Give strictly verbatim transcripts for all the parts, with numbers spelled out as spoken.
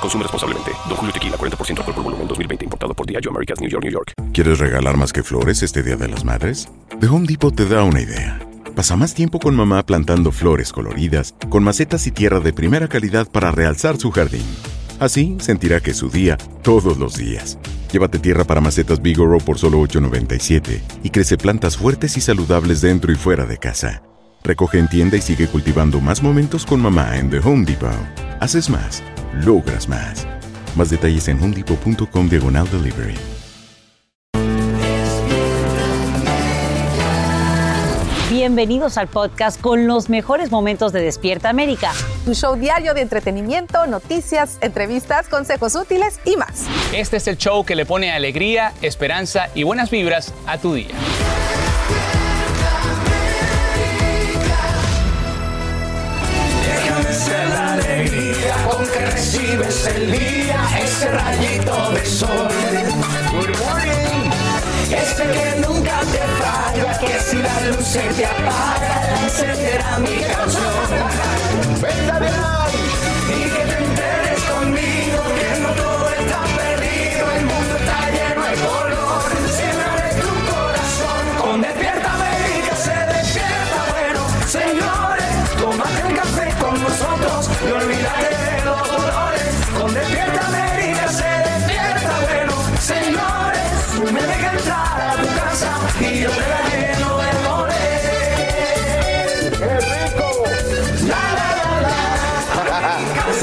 Consume responsablemente. Don Julio Tequila, cuarenta por ciento alcohol por volumen, dos mil veinte. Importado por Diageo, Americas, New York, New York. ¿Quieres regalar más que flores este Día de las Madres? The Home Depot te da una idea. Pasa más tiempo con mamá plantando flores coloridas, con macetas y tierra de primera calidad para realzar su jardín. Así sentirá que es su día todos los días. Llévate tierra para macetas Vigoro por solo ocho noventa y siete y crece plantas fuertes y saludables dentro y fuera de casa. Recoge en tienda y sigue cultivando más momentos con mamá en The Home Depot. Haces más, logras más. Más detalles en homedepot.com diagonal delivery. Bienvenidos al podcast con los mejores momentos de Despierta América. Tu show diario de entretenimiento, noticias, entrevistas, consejos útiles y más. Este es el show que le pone alegría, esperanza y buenas vibras a tu día. Porque recibes el día, ese rayito de sol. Good morning. Ese que nunca te falla, que si la luz se te apaga, encenderá mi canción. Venga de ahí y que te enteres conmigo, que no todo está perdido, el mundo está lleno de color. Siembraré tu corazón con Despierta América, se despierta. Bueno, señores, tómate un café con nosotros y olvídate. Despierta América, se despierta, bueno, señores, tú me dejas entrar a tu casa y yo te la lleno de amores. ¡Qué rico! ¡La, la, la!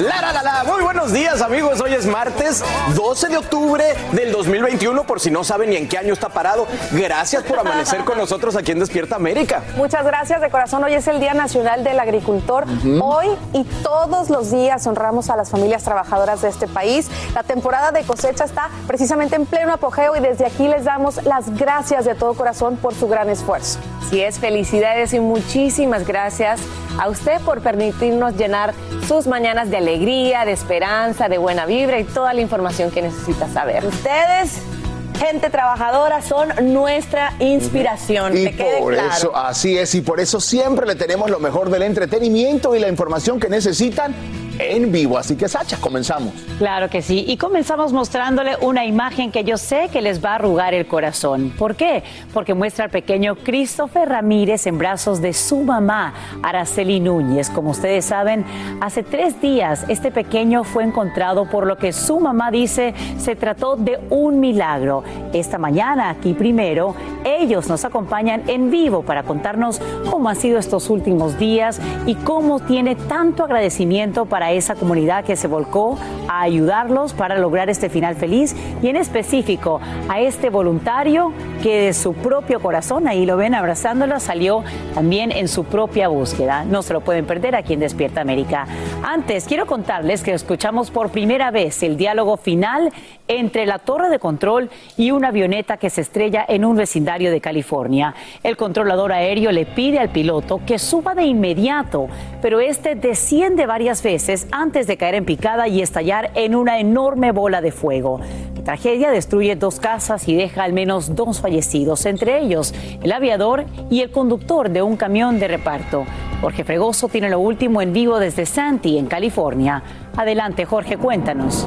¡La, la, la! Muy buenos días, amigos. Hoy es martes doce de octubre del dos mil veintiuno, por si no saben ni en qué año está parado. Gracias por amanecer con nosotros aquí en Despierta América. Muchas gracias de corazón. Hoy es el Día Nacional del Agricultor. Uh-huh. Hoy y todos los días honramos a las familias trabajadoras de este país. La temporada de cosecha está precisamente en pleno apogeo y desde aquí les damos las gracias de todo corazón por su gran esfuerzo. Así es, felicidades y muchísimas gracias a usted por permitirnos llenar sus mañanas de alegría, de esperanza, de buena vibra y toda la información que necesita saber. Ustedes, gente trabajadora, son nuestra inspiración. Y por eso, así es, y por eso siempre le tenemos lo mejor del entretenimiento y la información que necesitan en vivo. Así que, Sacha, comenzamos. Claro que sí. Y comenzamos mostrándole una imagen que yo sé que les va a arrugar el corazón. ¿Por qué? Porque muestra al pequeño Christopher Ramírez en brazos de su mamá, Araceli Núñez. Como ustedes saben, hace tres días este pequeño fue encontrado, por lo que su mamá dice se trató de un milagro. Esta mañana, aquí primero, ellos nos acompañan en vivo para contarnos cómo han sido estos últimos días y cómo tiene tanto agradecimiento para a esa comunidad que se volcó a ayudarlos para lograr este final feliz y en específico a este voluntario que de su propio corazón, ahí lo ven abrazándola, salió también en su propia búsqueda. No se lo pueden perder aquí en Despierta América. Antes, quiero contarles que escuchamos por primera vez el diálogo final entre la torre de control y una avioneta que se estrella en un vecindario de California. El controlador aéreo le pide al piloto que suba de inmediato, pero este desciende varias veces antes de caer en picada y estallar en una enorme bola de fuego. La tragedia destruye dos casas y deja al menos dos fallecidos, entre ellos el aviador y el conductor de un camión de reparto. Jorge Fregoso tiene lo último en vivo desde Santee, en California. Adelante, Jorge, cuéntanos.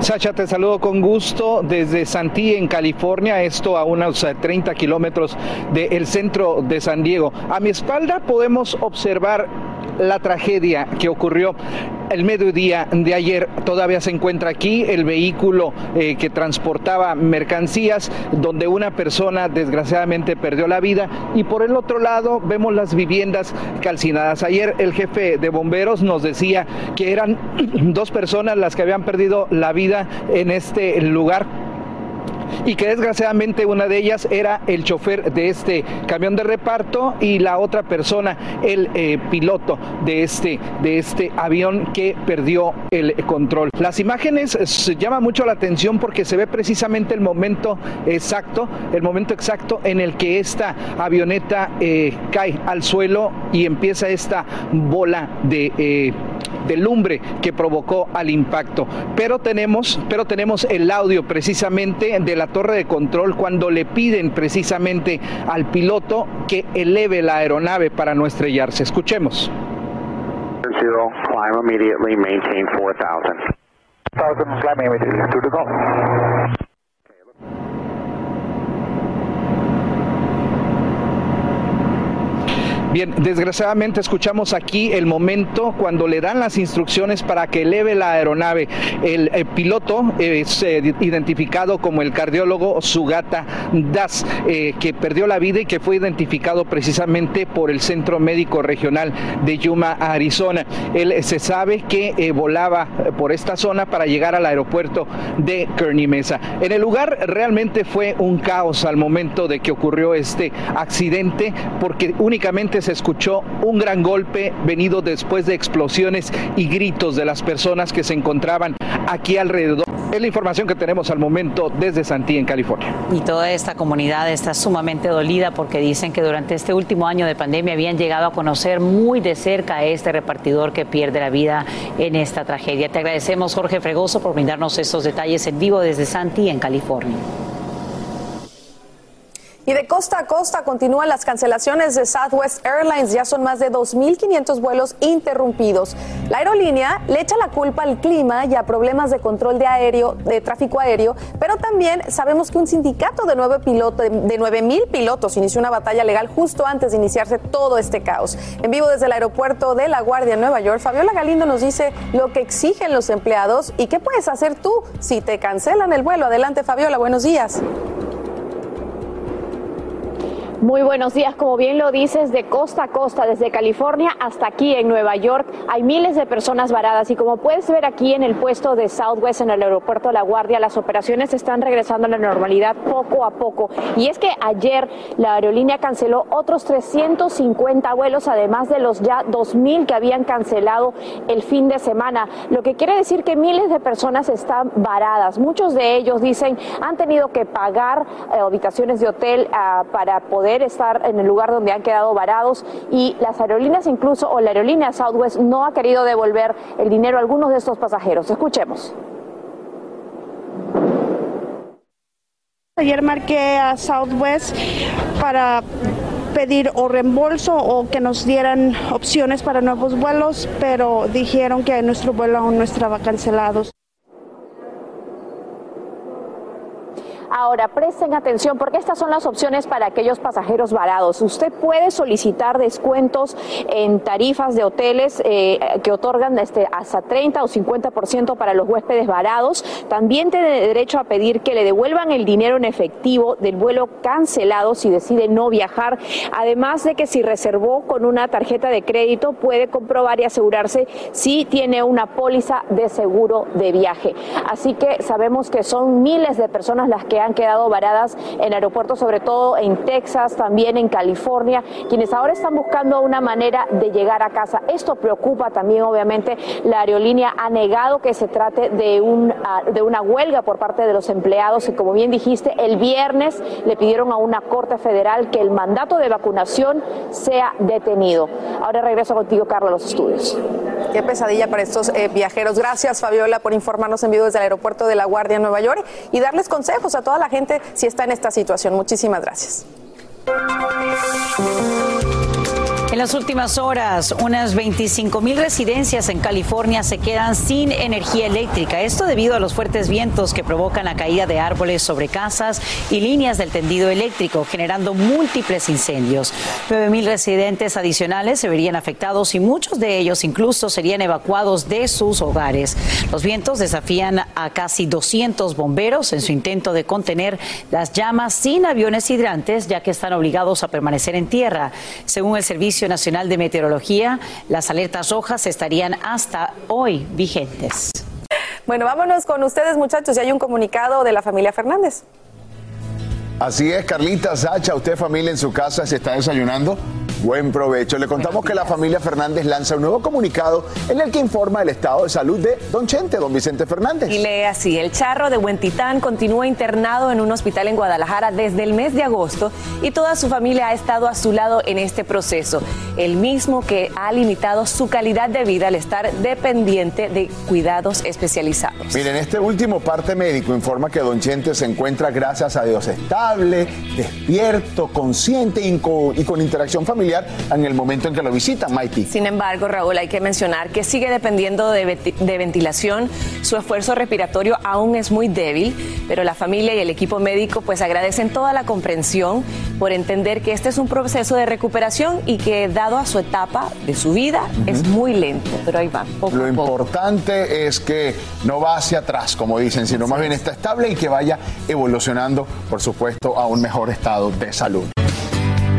Sacha, te saludo con gusto desde Santee, en California, esto a unos treinta kilómetros del centro de San Diego. A mi espalda podemos observar la tragedia que ocurrió el mediodía de ayer. Todavía se encuentra aquí el vehículo eh, que transportaba mercancías, donde una persona desgraciadamente perdió la vida, y por el otro lado vemos las viviendas calcinadas. Ayer el jefe de bomberos nos decía que eran dos personas las que habían perdido la vida en este lugar. y que desgraciadamente una de ellas era el chofer de este camión de reparto y la otra persona, el eh, piloto de este, de este avión que perdió el control. Las imágenes eh, llaman mucho la atención porque se ve precisamente el momento exacto, el momento exacto en el que esta avioneta eh, cae al suelo y empieza esta bola de... Eh, de lumbre que provocó al impacto. Pero tenemos, pero tenemos el audio precisamente de la torre de control cuando le piden precisamente al piloto que eleve la aeronave para no estrellarse. Escuchemos. Zero, climb immediately, maintain four thousand. four thousand, climb immediately, two to go. Bien, desgraciadamente escuchamos aquí el momento cuando le dan las instrucciones para que eleve la aeronave. El, el piloto es eh, identificado como el cardiólogo Sugata Das, eh, que perdió la vida y que fue identificado precisamente por el Centro Médico Regional de Yuma, Arizona. Él eh, se sabe que eh, volaba por esta zona para llegar al aeropuerto de Kearny Mesa. En el lugar realmente fue un caos al momento de que ocurrió este accidente, porque únicamente se se escuchó un gran golpe venido después de explosiones y gritos de las personas que se encontraban aquí alrededor. Es la información que tenemos al momento desde Santee, en California. Y toda esta comunidad está sumamente dolida porque dicen que durante este último año de pandemia habían llegado a conocer muy de cerca a este repartidor que pierde la vida en esta tragedia. Te agradecemos, Jorge Fregoso, por brindarnos estos detalles en vivo desde Santee, en California. Y de costa a costa continúan las cancelaciones de Southwest Airlines. Ya son más de dos mil quinientos vuelos interrumpidos. La aerolínea le echa la culpa al clima y a problemas de control de aéreo, de tráfico aéreo, pero también sabemos que un sindicato de nueve piloto, de nueve mil pilotos inició una batalla legal justo antes de iniciarse todo este caos. En vivo desde el aeropuerto de La Guardia, en Nueva York, Fabiola Galindo nos dice lo que exigen los empleados y qué puedes hacer tú si te cancelan el vuelo. Adelante, Fabiola, buenos días. Muy buenos días, como bien lo dices, de costa a costa, desde California hasta aquí en Nueva York, hay miles de personas varadas y como puedes ver aquí en el puesto de Southwest en el aeropuerto de La Guardia, las operaciones están regresando a la normalidad poco a poco. Y es que ayer la aerolínea canceló otros trescientos cincuenta vuelos, además de los ya dos mil que habían cancelado el fin de semana, lo que quiere decir que miles de personas están varadas. Muchos de ellos, dicen, han tenido que pagar eh, habitaciones de hotel eh, para poder estar en el lugar donde han quedado varados, y las aerolíneas incluso, o la aerolínea Southwest, no ha querido devolver el dinero a algunos de estos pasajeros. Escuchemos. Ayer marqué a Southwest para pedir o reembolso o que nos dieran opciones para nuevos vuelos, pero dijeron que nuestro vuelo aún no estaba cancelado. Ahora, presten atención porque estas son las opciones para aquellos pasajeros varados. Usted puede solicitar descuentos en tarifas de hoteles eh, que otorgan este, hasta treinta o cincuenta por ciento para los huéspedes varados. También tiene derecho a pedir que le devuelvan el dinero en efectivo del vuelo cancelado si decide no viajar. Además de que si reservó con una tarjeta de crédito, puede comprobar y asegurarse si tiene una póliza de seguro de viaje. Así que sabemos que son miles de personas las que han quedado varadas en aeropuertos, sobre todo en Texas, también en California, quienes ahora están buscando una manera de llegar a casa. Esto preocupa también, obviamente. La aerolínea ha negado que se trate de, un, de una huelga por parte de los empleados y, como bien dijiste, el viernes le pidieron a una corte federal que el mandato de vacunación sea detenido. Ahora regreso contigo, Carla, a los estudios. Qué pesadilla para estos eh, viajeros. Gracias, Fabiola, por informarnos en vivo desde el aeropuerto de La Guardia, Nueva York, y darles consejos a toda la gente si está en esta situación. Muchísimas gracias. En las últimas horas, unas veinticinco mil residencias en California se quedan sin energía eléctrica. Esto debido a los fuertes vientos que provocan la caída de árboles sobre casas y líneas del tendido eléctrico, generando múltiples incendios. nueve mil residentes adicionales se verían afectados y muchos de ellos incluso serían evacuados de sus hogares. Los vientos desafían a casi doscientos bomberos en su intento de contener las llamas sin aviones hidrantes, ya que están obligados a permanecer en tierra. Según el Servicio Nacional de Meteorología, las alertas rojas estarían hasta hoy vigentes. Bueno, vámonos con ustedes, muchachos. Ya hay un comunicado de la familia Fernández. Así es, Carlita, Sacha, usted familia en su casa se está desayunando. Buen provecho. Le contamos que la familia Fernández lanza un nuevo comunicado en el que informa el estado de salud de Don Chente, Don Vicente Fernández. Y lee así: el charro de Huentitán continúa internado en un hospital en Guadalajara desde el mes de agosto y toda su familia ha estado a su lado en este proceso, el mismo que ha limitado su calidad de vida al estar dependiente de cuidados especializados. Miren, este último parte médico informa que Don Chente se encuentra, gracias a Dios, está despierto, consciente y con, y con interacción familiar en el momento en que lo visita, Mighty. Sin embargo, Raúl, hay que mencionar que sigue dependiendo de, de ventilación. Su esfuerzo respiratorio aún es muy débil, pero la familia y el equipo médico pues agradecen toda la comprensión por entender que este es un proceso de recuperación y que, dado a su etapa de su vida, uh-huh, es muy lento, pero ahí va, poco Lo a poco. Importante es que no va hacia atrás, como dicen, sino sí, más bien está estable y que vaya evolucionando, por supuesto, a un mejor estado de salud.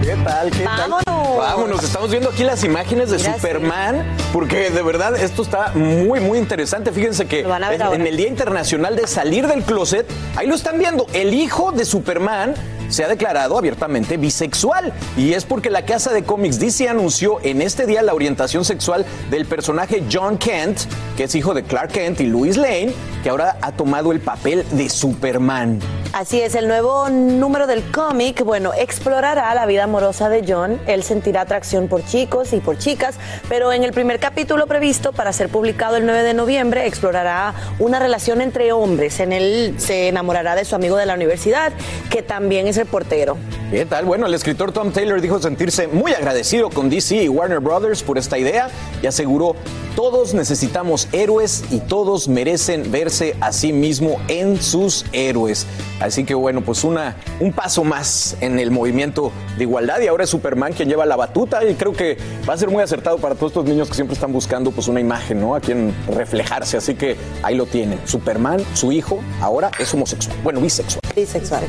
¿Qué tal? ¿Qué Vámonos. tal? Vámonos. Estamos viendo aquí las imágenes de Mira Superman, sí. porque de verdad esto está muy, muy interesante. Fíjense que en, en el Día Internacional de Salir del Closet, ahí lo están viendo, el hijo de Superman se ha declarado abiertamente bisexual, y es porque la casa de cómics D C anunció en este día la orientación sexual del personaje John Kent, que es hijo de Clark Kent y Lois Lane, que ahora ha tomado el papel de Superman. Así es, el nuevo número del cómic, bueno, explorará la vida amorosa de John. Él sentirá atracción por chicos y por chicas, pero en el primer capítulo previsto para ser publicado el nueve de noviembre, explorará una relación entre hombres. En él se enamorará de su amigo de la universidad, que también es el portero. ¿Qué tal? Bueno, el escritor Tom Taylor dijo sentirse muy agradecido con D C y Warner Brothers por esta idea y aseguró: todos necesitamos héroes y todos merecen verse a sí mismo en sus héroes. Así que bueno, pues una, un paso más en el movimiento de igualdad, y ahora es Superman quien lleva la batuta, y creo que va a ser muy acertado para todos estos niños que siempre están buscando pues una imagen, ¿no?, a quien reflejarse. Así que ahí lo tienen, Superman, su hijo, ahora es homosexual, bueno, bisexual. Bisexual.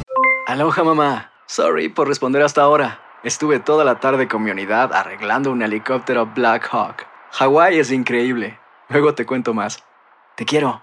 Aloha, mamá. Sorry por responder hasta ahora. Estuve toda la tarde con mi unidad arreglando un helicóptero Black Hawk. Hawái es increíble. Luego te cuento más. Te quiero.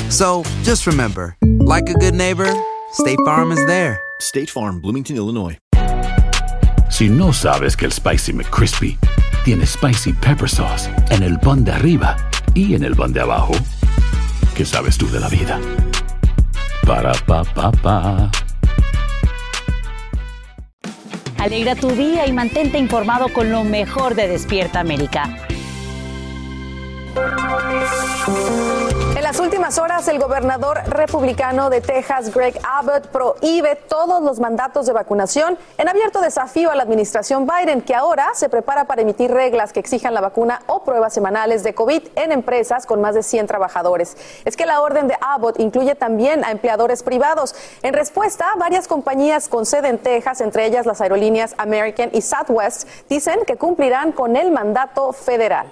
So just remember, like a good neighbor, State Farm is there. State Farm, Bloomington, Illinois. Si no sabes que el Spicy McCrispy tiene spicy pepper sauce en el pan de arriba y en el pan de abajo, ¿qué sabes tú de la vida? Para pa pa pa. Alegra tu día y mantente informado con lo mejor de Despierta América. En las últimas horas, el gobernador republicano de Texas, Greg Abbott, prohíbe todos los mandatos de vacunación en abierto desafío a la administración Biden, que ahora se prepara para emitir reglas que exijan la vacuna o pruebas semanales de COVID en empresas con más de cien trabajadores. Es que la orden de Abbott incluye también a empleadores privados. En respuesta, varias compañías con sede en Texas, entre ellas las aerolíneas American y Southwest, dicen que cumplirán con el mandato federal.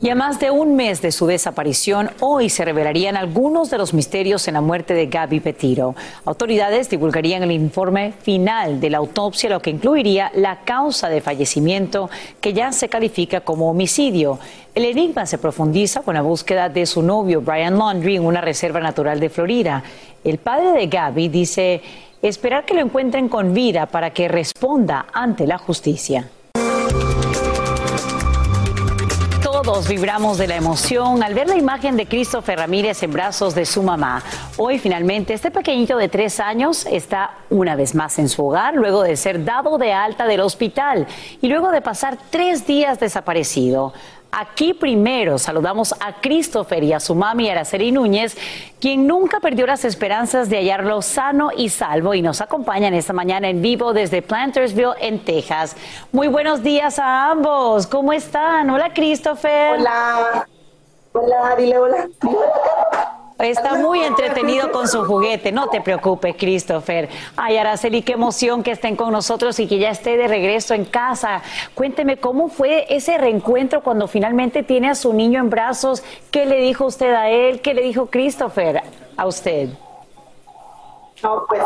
Y a más de un mes de su desaparición, hoy se revelarían algunos de los misterios en la muerte de Gaby Petito. Autoridades divulgarían el informe final de la autopsia, lo que incluiría la causa de fallecimiento, que ya se califica como homicidio. El enigma se profundiza con la búsqueda de su novio, Brian Laundrie, en una reserva natural de Florida. El padre de Gaby dice esperar que lo encuentren con vida para que responda ante la justicia. Todos vibramos de la emoción al ver la imagen de Christopher Ramírez en brazos de su mamá. Hoy finalmente este pequeñito de tres años está una vez más en su hogar luego de ser dado de alta del hospital y luego de pasar tres días desaparecido. Aquí primero saludamos a Christopher y a su mami Araceli Núñez, quien nunca perdió las esperanzas de hallarlo sano y salvo y nos acompañan esta mañana en vivo desde Plantersville en Texas. Muy buenos días a ambos, ¿cómo están? Hola Christopher. Hola, hola, dile hola. Está muy entretenido con su juguete, no te preocupes Christopher. Ay Araceli, qué emoción que estén con nosotros y que ya esté de regreso en casa. Cuénteme cómo fue ese reencuentro cuando finalmente tiene a su niño en brazos. ¿Qué le dijo usted a él? ¿Qué le dijo Christopher a usted? No, pues,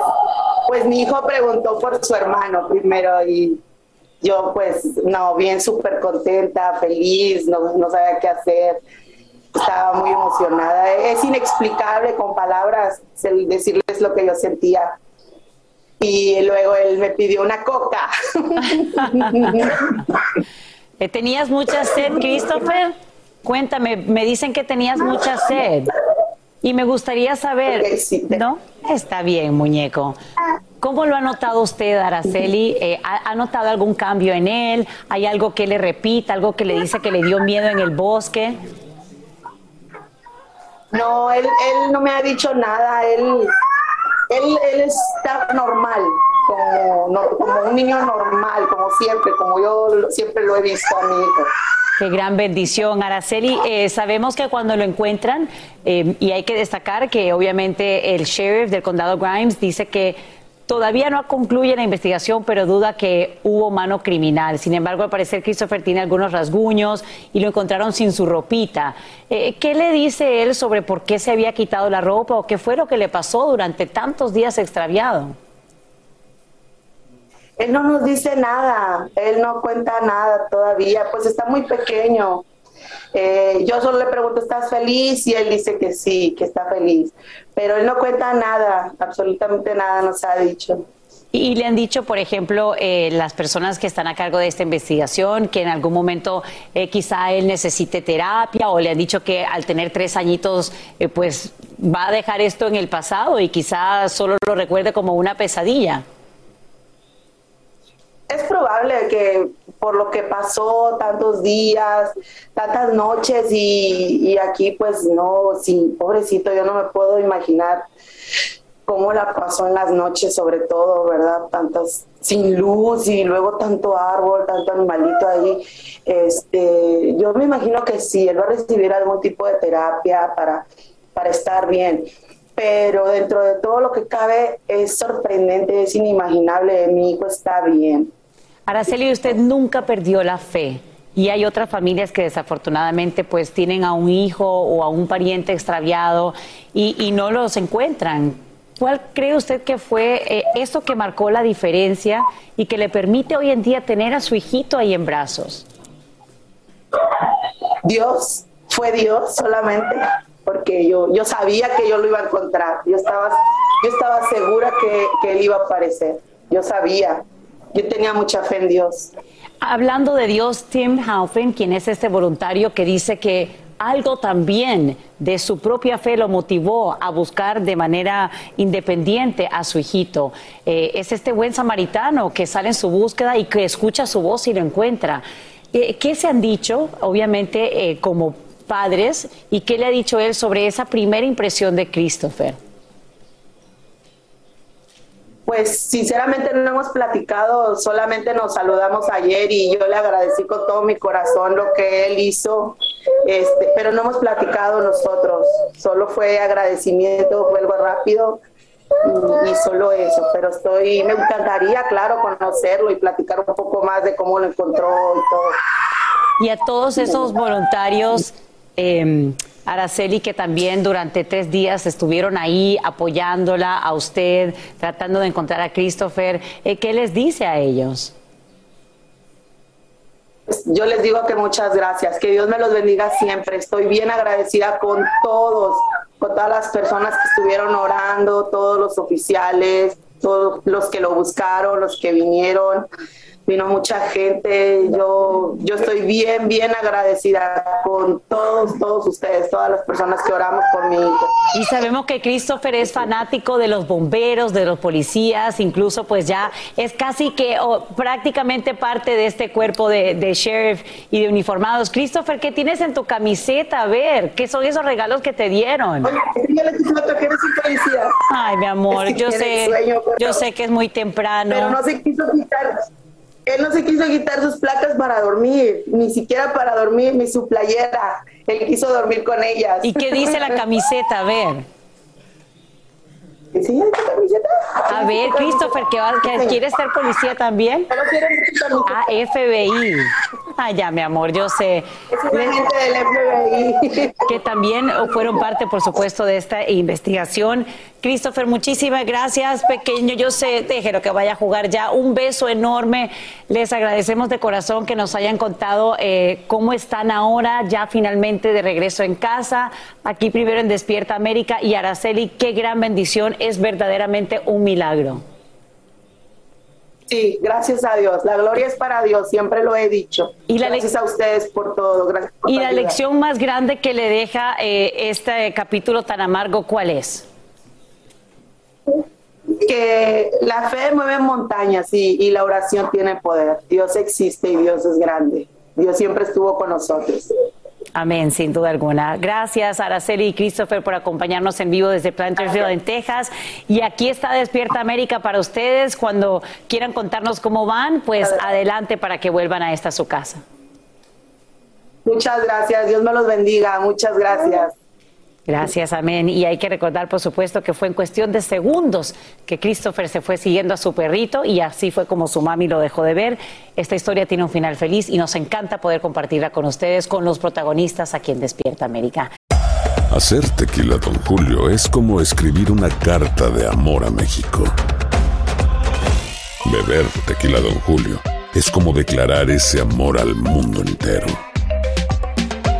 pues mi hijo preguntó por su hermano primero y yo pues no, bien súper contenta, feliz, no, no sabía qué hacer. Estaba muy emocionada. Es inexplicable con palabras decirles lo que yo sentía. Y luego él me pidió una coca. ¿Tenías mucha sed, Christopher? Cuéntame, me dicen que tenías mucha sed. Y me gustaría saber, ¿no? Está bien, muñeco. ¿Cómo lo ha notado usted, Araceli? Eh, ¿ha, ¿Ha notado algún cambio en él? ¿Hay algo que le repita, algo que le dice que le dio miedo en el bosque? No, él, él no me ha dicho nada, él, él, él está normal, como, no, como un niño normal, como siempre, como yo siempre lo he visto a mi hijo. Qué gran bendición, Araceli. Eh, sabemos que cuando lo encuentran, eh, y hay que destacar que obviamente el sheriff del condado Grimes dice que todavía no concluye la investigación, pero duda que hubo mano criminal. Sin embargo, al parecer Christopher tiene algunos rasguños y lo encontraron sin su ropita. Eh, ¿Qué le dice él sobre por qué se había quitado la ropa o qué fue lo que le pasó durante tantos días extraviado? Él no nos dice nada, él no cuenta nada todavía, pues está muy pequeño. Eh, yo solo le pregunto, ¿estás feliz? Y él dice que sí, que está feliz. Pero él no cuenta nada, absolutamente nada nos ha dicho. Y le han dicho, por ejemplo, eh, las personas que están a cargo de esta investigación, que en algún momento eh, quizá él necesite terapia, o le han dicho que al tener tres añitos, eh, pues va a dejar esto en el pasado y quizá solo lo recuerde como una pesadilla. Es probable que por lo que pasó tantos días, tantas noches y, y aquí pues no, sí, pobrecito, yo no me puedo imaginar cómo la pasó en las noches sobre todo, ¿verdad? Tantas, sin luz y luego tanto árbol, tanto animalito ahí. Este, yo me imagino que sí, él va a recibir algún tipo de terapia para, para estar bien. Pero dentro de todo lo que cabe es sorprendente, es inimaginable, mi hijo está bien. Araceli, usted nunca perdió la fe y hay otras familias que desafortunadamente pues tienen a un hijo o a un pariente extraviado y, y no los encuentran. ¿Cuál cree usted que fue eh, eso que marcó la diferencia y que le permite hoy en día tener a su hijito ahí en brazos? Dios, fue Dios solamente. Porque yo, yo sabía que yo lo iba a encontrar, yo estaba, yo estaba segura que, que él iba a aparecer, yo sabía, yo tenía mucha fe en Dios. Hablando de Dios, Tim Haufen, quien es este voluntario que dice que algo también de su propia fe lo motivó a buscar de manera independiente a su hijito. Eh, es este buen samaritano que sale en su búsqueda y que escucha su voz y lo encuentra. Eh, ¿Qué se han dicho, obviamente, eh, como padres y qué le ha dicho él sobre esa primera impresión de Christopher? Pues sinceramente no hemos platicado, solamente nos saludamos ayer y yo le agradecí con todo mi corazón lo que él hizo, este, pero no hemos platicado nosotros, solo fue agradecimiento, fue algo rápido y, y solo eso, pero estoy, me encantaría, claro, conocerlo y platicar un poco más de cómo lo encontró y todo. Y a todos esos voluntarios, Eh, Araceli, que también durante tres días estuvieron ahí apoyándola a usted, tratando de encontrar a Christopher, eh, ¿qué les dice a ellos? Yo les digo que muchas gracias, que Dios me los bendiga siempre, estoy bien agradecida con todos, con todas las personas que estuvieron orando, todos los oficiales, todos los que lo buscaron, los que vinieron, vino mucha gente. Yo, yo estoy bien, bien agradecida con todos, todos ustedes, todas las personas que oramos por mi hijo. Y sabemos que Christopher es fanático de los bomberos, de los policías, incluso pues ya es casi que o, prácticamente parte de este cuerpo de, de sheriff y de uniformados. Christopher, ¿qué tienes en tu camiseta? A ver, ¿qué son esos regalos que te dieron? Oye, yo le dije que eres un policía. Ay, mi amor, es que yo sé, sueño, yo sé que es muy temprano. Pero no se quiso quitar. Él no se quiso quitar sus placas para dormir, ni siquiera para dormir, ni su playera. Él quiso dormir con ellas. ¿Y qué dice la camiseta? A ver. ¿Sí, la camiseta? A ver, Christopher, que, va, que quiere ser policía también. Pero quiere ser policía. Ah, F B I. Ah, ya, mi amor, yo sé. Es una gente del F B I. Que también fueron parte, por supuesto, de esta investigación. Christopher, muchísimas gracias, pequeño. Yo sé, déjelo que vaya a jugar ya. Un beso enorme. Les agradecemos de corazón que nos hayan contado eh, cómo están ahora, ya finalmente de regreso en casa. Aquí primero en Despierta América. Y Araceli, qué gran bendición. Es verdaderamente un milagro. Sí, gracias a Dios. La gloria es para Dios, siempre lo he dicho. Y la gracias a ustedes por todo. Gracias por y la ayuda. Lección más grande que le deja eh, este capítulo tan amargo, ¿cuál es? Que la fe mueve montañas y, y la oración tiene poder. Dios existe y Dios es grande. Dios siempre estuvo con nosotros. Amén, sin duda alguna. Gracias, Araceli y Christopher, por acompañarnos en vivo desde Plantersville, en Texas. Y aquí está Despierta América para ustedes. Cuando quieran contarnos cómo van, pues adelante para que vuelvan a esta su casa. Muchas gracias. Dios me los bendiga. Muchas gracias. Gracias, amén. Y hay que recordar, por supuesto, que fue en cuestión de segundos que Christopher se fue siguiendo a su perrito y así fue como su mami lo dejó de ver. Esta historia tiene un final feliz y nos encanta poder compartirla con ustedes, con los protagonistas aquí en Despierta América. Hacer tequila Don Julio es como escribir una carta de amor a México. Beber tequila Don Julio es como declarar ese amor al mundo entero.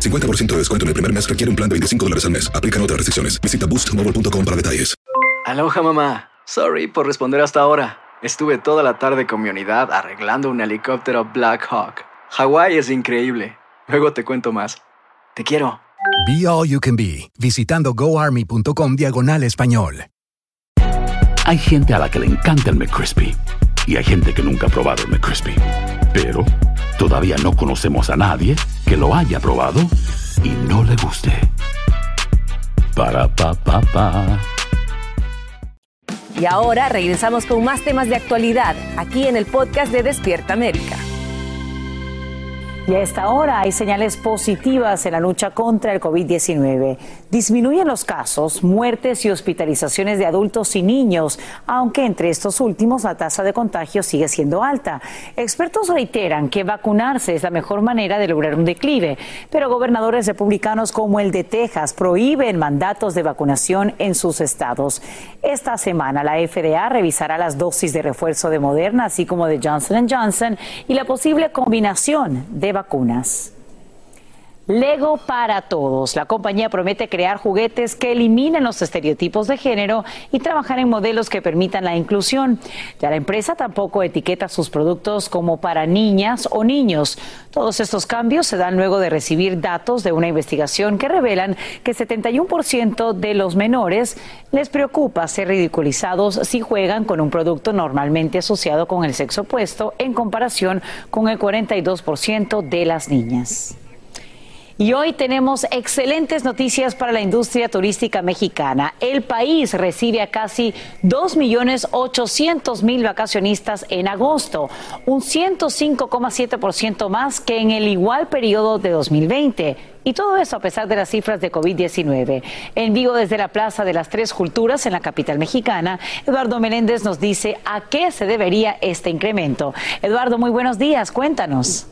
cincuenta por ciento de descuento en el primer mes requiere un plan de veinticinco dólares al mes. Aplican otras restricciones. Visita boost mobile punto com para detalles. Aloha, mamá. Sorry por responder hasta ahora. Estuve toda la tarde con mi unidad arreglando un helicóptero Black Hawk. Hawái es increíble. Luego te cuento más. Te quiero. Be all you can be. Visitando go army punto com diagonal español. Hay gente a la que le encanta el McCrispy. Y hay gente que nunca ha probado el McCrispy. Pero todavía no conocemos a nadie que lo haya probado y no le guste. Para pa pa pa. Y ahora regresamos con más temas de actualidad aquí en el podcast de Despierta América. Y a esta hora hay señales positivas en la lucha contra el COVID diecinueve. Disminuyen los casos, muertes y hospitalizaciones de adultos y niños, aunque entre estos últimos la tasa de contagio sigue siendo alta. Expertos reiteran que vacunarse es la mejor manera de lograr un declive, pero gobernadores republicanos como el de Texas prohíben mandatos de vacunación en sus estados. Esta semana la F D A revisará las dosis de refuerzo de Moderna, así como de Johnson and Johnson, y la posible combinación de vacunas. Lego para todos. La compañía promete crear juguetes que eliminen los estereotipos de género y trabajar en modelos que permitan la inclusión. Ya la empresa tampoco etiqueta sus productos como para niñas o niños. Todos estos cambios se dan luego de recibir datos de una investigación que revelan que setenta y uno por ciento de los menores les preocupa ser ridiculizados si juegan con un producto normalmente asociado con el sexo opuesto en comparación con el cuarenta y dos por ciento de las niñas. Y hoy tenemos excelentes noticias para la industria turística mexicana. El país recibe a casi dos millones ochocientos mil vacacionistas en agosto, un ciento cinco coma siete por ciento más que en el igual periodo de dos mil veinte. Y todo eso a pesar de las cifras de COVID diecinueve. En vivo desde la Plaza de las Tres Culturas en la capital mexicana, Eduardo Meléndez nos dice a qué se debería este incremento. Eduardo, muy buenos días, cuéntanos.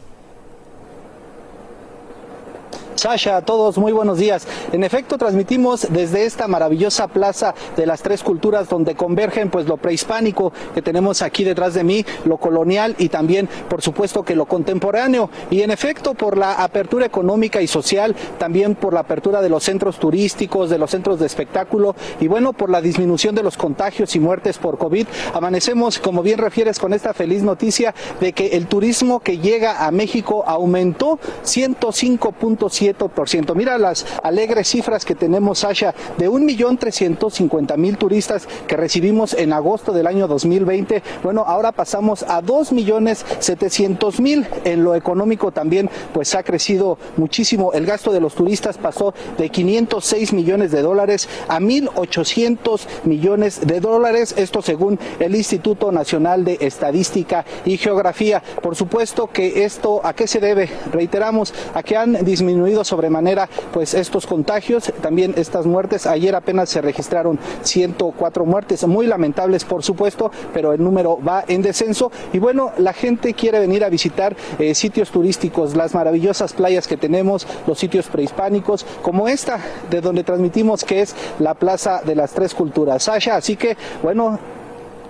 Sasha, a todos muy buenos días. En efecto, transmitimos desde esta maravillosa Plaza de las Tres Culturas, donde convergen pues lo prehispánico que tenemos aquí detrás de mí, lo colonial y también, por supuesto, que lo contemporáneo. Y en efecto, por la apertura económica y social, también por la apertura de los centros turísticos, de los centros de espectáculo y bueno, por la disminución de los contagios y muertes por COVID, amanecemos, como bien refieres, con esta feliz noticia de que el turismo que llega a México aumentó ciento cinco punto siete por ciento. Mira las alegres cifras que tenemos, Sasha, de un millón trescientos cincuenta mil turistas que recibimos en agosto del año dos mil veinte. Bueno, ahora pasamos a dos millones setecientos mil. En lo económico también, pues ha crecido muchísimo. El gasto de los turistas pasó de quinientos seis millones de dólares a mil ochocientos millones de dólares. Esto según el Instituto Nacional de Estadística y Geografía. Por supuesto que esto, ¿a qué se debe? Reiteramos, a que han disminuido sobremanera pues estos contagios, también estas muertes. Ayer apenas se registraron ciento cuatro muertes, muy lamentables por supuesto, pero el número va en descenso. Y bueno, la gente quiere venir a visitar eh, sitios turísticos, las maravillosas playas que tenemos, los sitios prehispánicos, como esta de donde transmitimos, que es la Plaza de las Tres Culturas, Sasha. Así que bueno,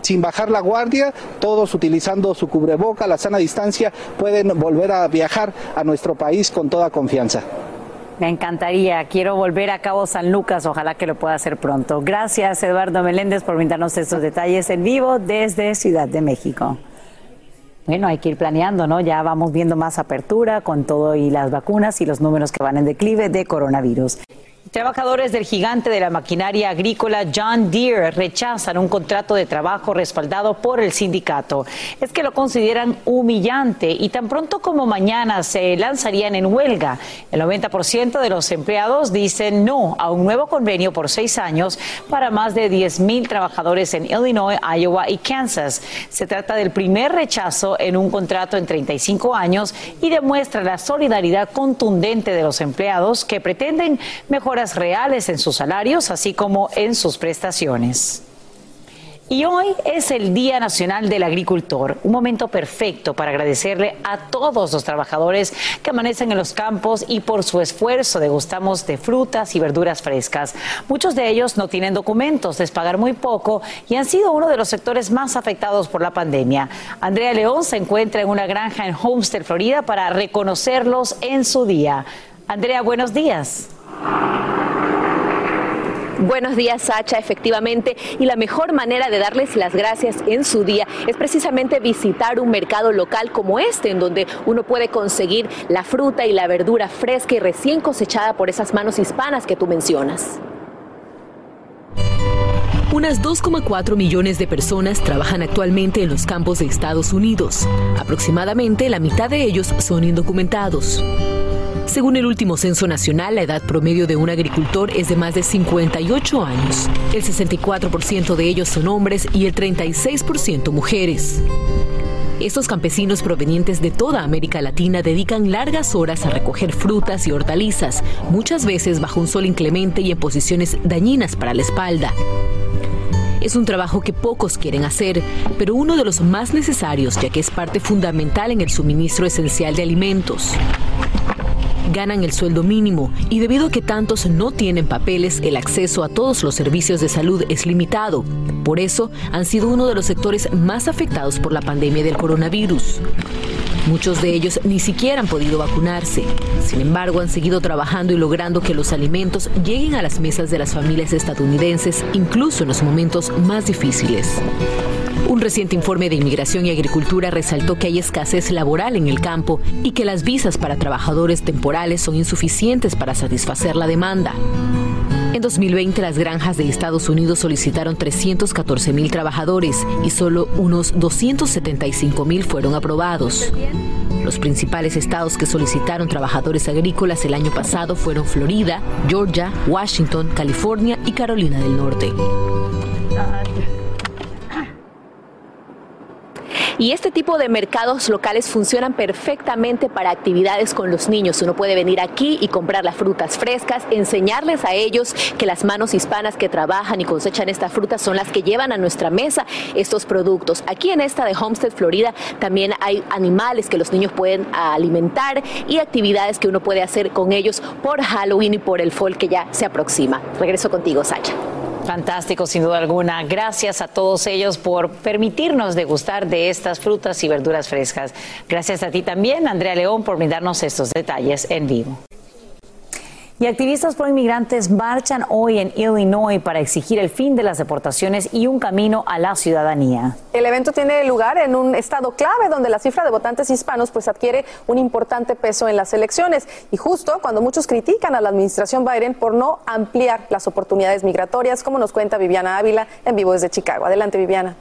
sin bajar la guardia, todos utilizando su cubreboca, la sana distancia, pueden volver a viajar a nuestro país con toda confianza. Me encantaría, quiero volver a Cabo San Lucas, ojalá que lo pueda hacer pronto. Gracias, Eduardo Meléndez, por brindarnos estos detalles en vivo desde Ciudad de México. Bueno, hay que ir planeando, ¿no? Ya vamos viendo más apertura con todo y las vacunas y los números que van en declive de coronavirus. Trabajadores del gigante de la maquinaria agrícola John Deere rechazan un contrato de trabajo respaldado por el sindicato. Es que lo consideran humillante y tan pronto como mañana se lanzarían en huelga. El noventa por ciento de los empleados dicen no a un nuevo convenio por seis años para más de diez mil trabajadores en Illinois, Iowa y Kansas. Se trata del primer rechazo en un contrato en treinta y cinco años y demuestra la solidaridad contundente de los empleados que pretenden mejorar reales en sus salarios, así como en sus prestaciones. Y hoy es el Día Nacional del Agricultor, un momento perfecto para agradecerle a todos los trabajadores que amanecen en los campos y por su esfuerzo degustamos de frutas y verduras frescas. Muchos de ellos no tienen documentos, les pagan muy poco y han sido uno de los sectores más afectados por la pandemia. Andrea León se encuentra en una granja en Homestead, Florida, para reconocerlos en su día. Andrea, buenos días. Buenos días, Sacha, efectivamente, y la mejor manera de darles las gracias en su día es precisamente visitar un mercado local como este, en donde uno puede conseguir la fruta y la verdura fresca y recién cosechada por esas manos hispanas que tú mencionas. Unas dos coma cuatro millones de personas trabajan actualmente en los campos de Estados Unidos. Aproximadamente la mitad de ellos son indocumentados. Según el último censo nacional, la edad promedio de un agricultor es de más de cincuenta y ocho años. El sesenta y cuatro por ciento de ellos son hombres y el treinta y seis por ciento mujeres. Estos campesinos provenientes de toda América Latina dedican largas horas a recoger frutas y hortalizas, muchas veces bajo un sol inclemente y en posiciones dañinas para la espalda. Es un trabajo que pocos quieren hacer, pero uno de los más necesarios, ya que es parte fundamental en el suministro esencial de alimentos. Ganan el sueldo mínimo y debido a que tantos no tienen papeles, el acceso a todos los servicios de salud es limitado. Por eso han sido uno de los sectores más afectados por la pandemia del coronavirus. Muchos de ellos ni siquiera han podido vacunarse. Sin embargo, han seguido trabajando y logrando que los alimentos lleguen a las mesas de las familias estadounidenses, incluso en los momentos más difíciles. Un reciente informe de Inmigración y Agricultura resaltó que hay escasez laboral en el campo y que las visas para trabajadores temporales son insuficientes para satisfacer la demanda. En dos mil veinte, las granjas de Estados Unidos solicitaron trescientos catorce mil trabajadores y solo unos doscientos setenta y cinco mil fueron aprobados. Los principales estados que solicitaron trabajadores agrícolas el año pasado fueron Florida, Georgia, Washington, California y Carolina del Norte. Y este tipo de mercados locales funcionan perfectamente para actividades con los niños. Uno puede venir aquí y comprar las frutas frescas, enseñarles a ellos que las manos hispanas que trabajan y cosechan estas frutas son las que llevan a nuestra mesa estos productos. Aquí en esta de Homestead, Florida, también hay animales que los niños pueden alimentar y actividades que uno puede hacer con ellos por Halloween y por el fall que ya se aproxima. Regreso contigo, Sacha. Fantástico, sin duda alguna. Gracias a todos ellos por permitirnos degustar de estas frutas y verduras frescas. Gracias a ti también, Andrea León, por brindarnos estos detalles en vivo. Y activistas pro inmigrantes marchan hoy en Illinois para exigir el fin de las deportaciones y un camino a la ciudadanía. El evento tiene lugar en un estado clave donde la cifra de votantes hispanos pues adquiere un importante peso en las elecciones, y justo cuando muchos critican a la administración Biden por no ampliar las oportunidades migratorias, como nos cuenta Viviana Ávila en vivo desde Chicago. Adelante, Viviana.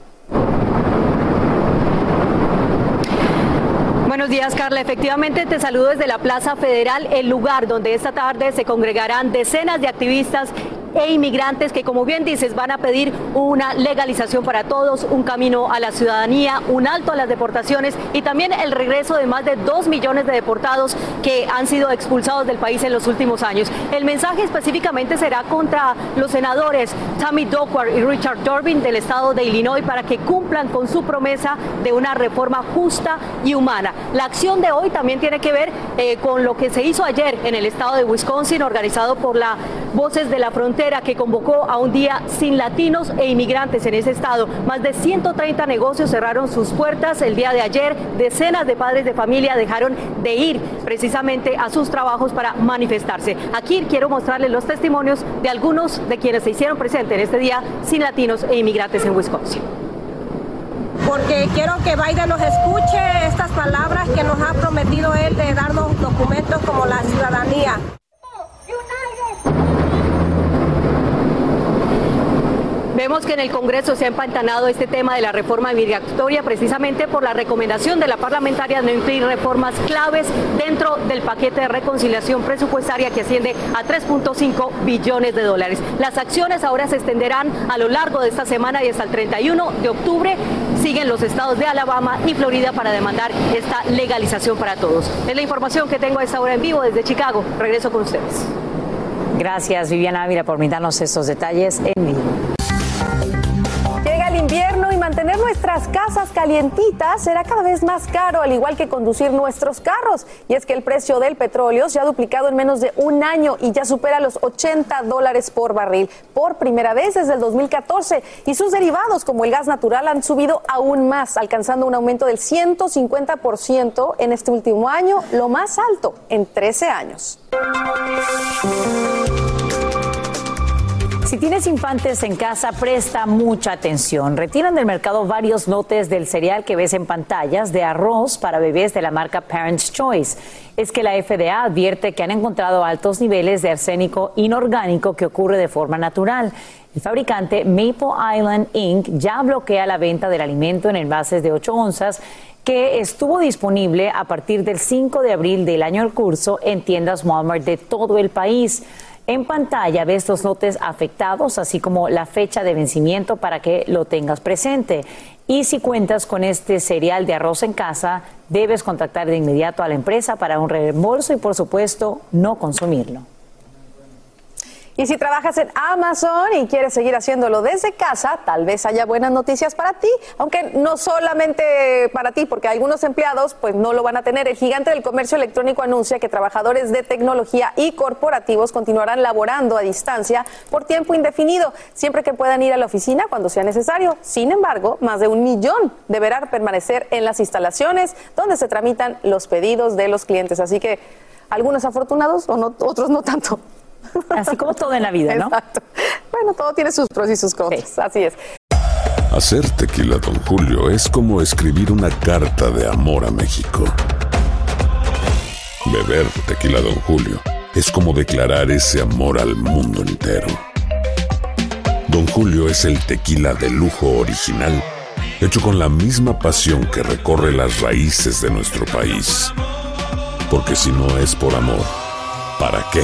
Buenos días, Carla. Efectivamente, te saludo desde la Plaza Federal, el lugar donde esta tarde se congregarán decenas de activistas e inmigrantes que, como bien dices, van a pedir una legalización para todos, un camino a la ciudadanía, un alto a las deportaciones y también el regreso de más de dos millones de deportados que han sido expulsados del país en los últimos años. El mensaje específicamente será contra los senadores Tammy Duckworth y Richard Durbin del estado de Illinois para que cumplan con su promesa de una reforma justa y humana. La acción de hoy también tiene que ver eh, con lo que se hizo ayer en el estado de Wisconsin, organizado por las Voces de la Frontera, que convocó a un día sin latinos e inmigrantes en ese estado. Más de ciento treinta negocios cerraron sus puertas el día de ayer. Decenas de padres de familia dejaron de ir precisamente a sus trabajos para manifestarse. Aquí quiero mostrarles los testimonios de algunos de quienes se hicieron presentes en este día sin latinos e inmigrantes en Wisconsin. Porque quiero que Biden nos escuche estas palabras que nos ha prometido él de darnos documentos como la ciudadanía. Vemos que en el Congreso se ha empantanado este tema de la reforma migratoria precisamente por la recomendación de la parlamentaria de no incluir reformas claves dentro del paquete de reconciliación presupuestaria que asciende a tres punto cinco billones de dólares. Las acciones ahora se extenderán a lo largo de esta semana y hasta el treinta y uno de octubre. Siguen los estados de Alabama y Florida para demandar esta legalización para todos. Es la información que tengo a esta hora en vivo desde Chicago. Regreso con ustedes. Gracias, Viviana Ávila, por brindarnos estos detalles en vivo. Invierno y mantener nuestras casas calientitas será cada vez más caro, al igual que conducir nuestros carros. Y es que el precio del petróleo se ha duplicado en menos de un año y ya supera los ochenta dólares por barril, por primera vez desde el dos mil catorce. Y sus derivados, como el gas natural, han subido aún más, alcanzando un aumento del ciento cincuenta por ciento en este último año, lo más alto en trece años. Si tienes infantes en casa, presta mucha atención. Retiran del mercado varios lotes del cereal que ves en pantallas de arroz para bebés de la marca Parents' Choice. Es que la F D A advierte que han encontrado altos niveles de arsénico inorgánico que ocurre de forma natural. El fabricante Maple Island Incorporated ya bloquea la venta del alimento en envases de ocho onzas que estuvo disponible a partir del cinco de abril del año del curso en tiendas Walmart de todo el país. En pantalla ves los lotes afectados, así como la fecha de vencimiento para que lo tengas presente. Y si cuentas con este cereal de arroz en casa, debes contactar de inmediato a la empresa para un reembolso y, por supuesto, no consumirlo. Y si trabajas en Amazon y quieres seguir haciéndolo desde casa, tal vez haya buenas noticias para ti, aunque no solamente para ti, porque algunos empleados pues no lo van a tener. El gigante del comercio electrónico anuncia que trabajadores de tecnología y corporativos continuarán laborando a distancia por tiempo indefinido, siempre que puedan ir a la oficina cuando sea necesario. Sin embargo, más de un millón deberán permanecer en las instalaciones donde se tramitan los pedidos de los clientes. Así que algunos afortunados, o no, otros no tanto. Así como todo en la vida, ¿no? Exacto. Bueno, todo tiene sus pros y sus contras, sí. Así es. Hacer tequila Don Julio es como escribir una carta de amor a México. Beber tequila Don Julio es como declarar ese amor al mundo entero. Don Julio es el tequila de lujo original, hecho con la misma pasión que recorre las raíces de nuestro país. Porque si no es por amor, ¿para qué?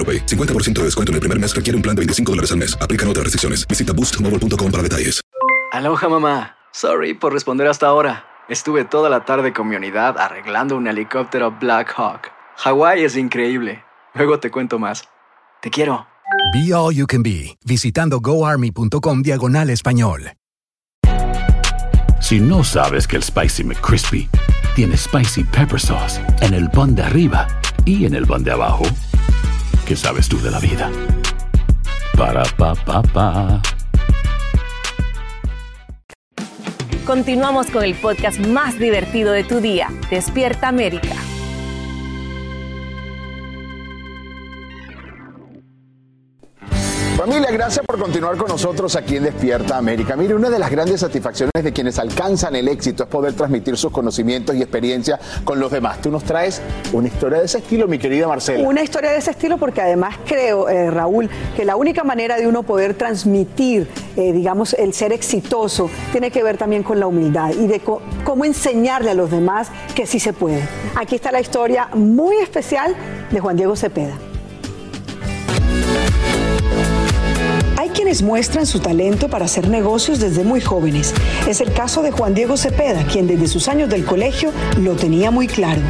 AutoPay. cincuenta por ciento de descuento en el primer mes requiere un plan de veinticinco dólares al mes. Aplican otras restricciones. Visita boost mobile punto com para detalles. Aloha, mamá. Sorry por responder hasta ahora. Estuve toda la tarde con mi unidad arreglando un helicóptero Black Hawk. Hawái es increíble. Luego te cuento más. Te quiero. Be All You Can Be. Visitando goarmy.com diagonal español. Si no sabes que el Spicy McCrispy tiene Spicy Pepper Sauce en el pan de arriba y en el pan de abajo, ¿qué sabes tú de la vida? Para pa pa pa. Continuamos con el podcast más divertido de tu día, Despierta América. Familia, gracias por continuar con nosotros aquí en Despierta América. Mire, una de las grandes satisfacciones de quienes alcanzan el éxito es poder transmitir sus conocimientos y experiencias con los demás. Tú nos traes una historia de ese estilo, mi querida Marcela. Una historia de ese estilo porque además creo, eh, Raúl, que la única manera de uno poder transmitir, eh, digamos, el ser exitoso, tiene que ver también con la humildad y de co- cómo enseñarle a los demás que sí se puede. Aquí está la historia muy especial de Juan Diego Cepeda. Hay quienes muestran su talento para hacer negocios desde muy jóvenes. Es el caso de Juan Diego Cepeda, quien desde sus años del colegio lo tenía muy claro.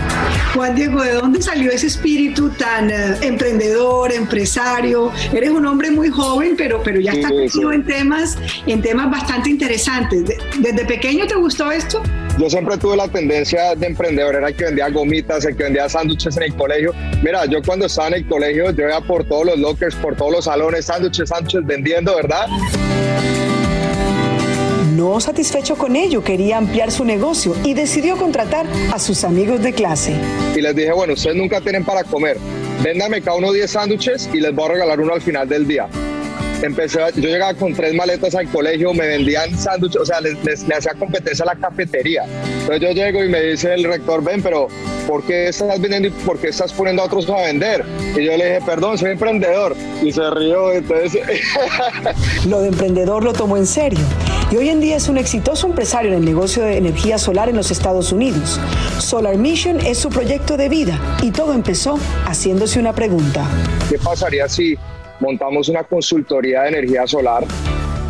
Juan Diego, ¿de dónde salió ese espíritu tan uh, emprendedor, empresario? Eres un hombre muy joven, pero, pero ya sí, estás metido en temas, en temas bastante interesantes. De, ¿Desde pequeño te gustó esto? Yo siempre tuve la tendencia de emprendedor, era el que vendía gomitas, el que vendía sándwiches en el colegio. Mira, yo cuando estaba en el colegio, yo iba por todos los lockers, por todos los salones, sándwiches, sándwiches, vendiendo, ¿verdad? No satisfecho con ello, quería ampliar su negocio y decidió contratar a sus amigos de clase. Y les dije, bueno, ustedes nunca tienen para comer, véndame cada uno diez sándwiches y les voy a regalar uno al final del día. Empecé, yo llegaba con tres maletas al colegio, me vendían sándwiches, o sea, les, les, les hacía competencia a la cafetería. Entonces yo llego y me dice el rector, ven, pero ¿por qué estás vendiendo y por qué estás poniendo a otros a vender? Y yo le dije, perdón, soy emprendedor. Y se rió, entonces... Lo de emprendedor lo tomó en serio. Y hoy en día es un exitoso empresario en el negocio de energía solar en los Estados Unidos. Solar Mission es su proyecto de vida. Y todo empezó haciéndose una pregunta. ¿Qué pasaría si montamos una consultoría de energía solar,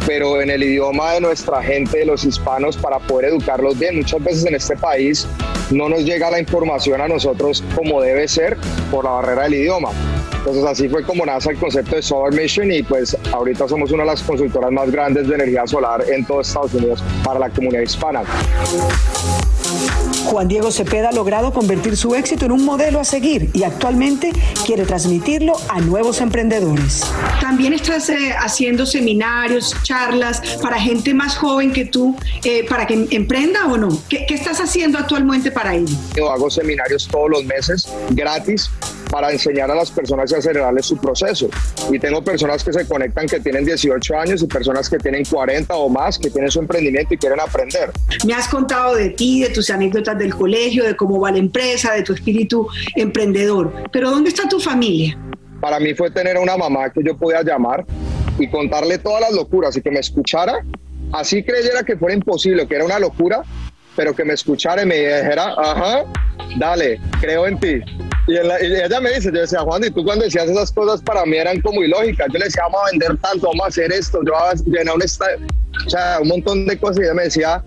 pero en el idioma de nuestra gente, de los hispanos, para poder educarlos bien? Muchas veces en este país no nos llega la información a nosotros como debe ser por la barrera del idioma. Entonces así fue como nace el concepto de Solar Mission y pues ahorita somos una de las consultoras más grandes de energía solar en todo Estados Unidos para la comunidad hispana. Juan Diego Cepeda ha logrado convertir su éxito en un modelo a seguir y actualmente quiere transmitirlo a nuevos emprendedores. También estás eh, haciendo seminarios, charlas para gente más joven que tú, eh, para que emprenda o no. ¿Qué, qué estás haciendo actualmente para ello? Yo hago seminarios todos los meses, gratis, para enseñar a las personas y acelerarles su proceso. Y tengo personas que se conectan que tienen dieciocho años y personas que tienen cuarenta o más, que tienen su emprendimiento y quieren aprender. Me has contado de ti, de tus anécdotas del colegio, de cómo va la empresa, de tu espíritu emprendedor. Pero ¿dónde está tu familia? Para mí fue tener una mamá que yo podía llamar y contarle todas las locuras y que me escuchara, así creyera que fuera imposible, que era una locura, pero que me escuchara y me dijera, ajá, dale, creo en ti. Y, en la, y ella me dice, yo decía, Juan, y tú cuando decías esas cosas para mí eran como ilógicas. Yo le decía, vamos a vender tanto, vamos a hacer esto, yo voy a llenar un estadio, o sea, un montón de cosas. Y ella me decía,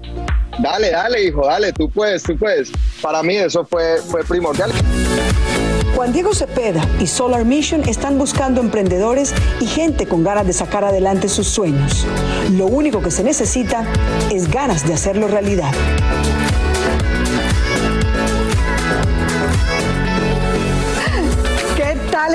dale, dale, hijo, dale, tú puedes, tú puedes. Para mí eso fue, fue primordial. Juan Diego Cepeda y Solar Mission están buscando emprendedores y gente con ganas de sacar adelante sus sueños. Lo único que se necesita es ganas de hacerlo realidad.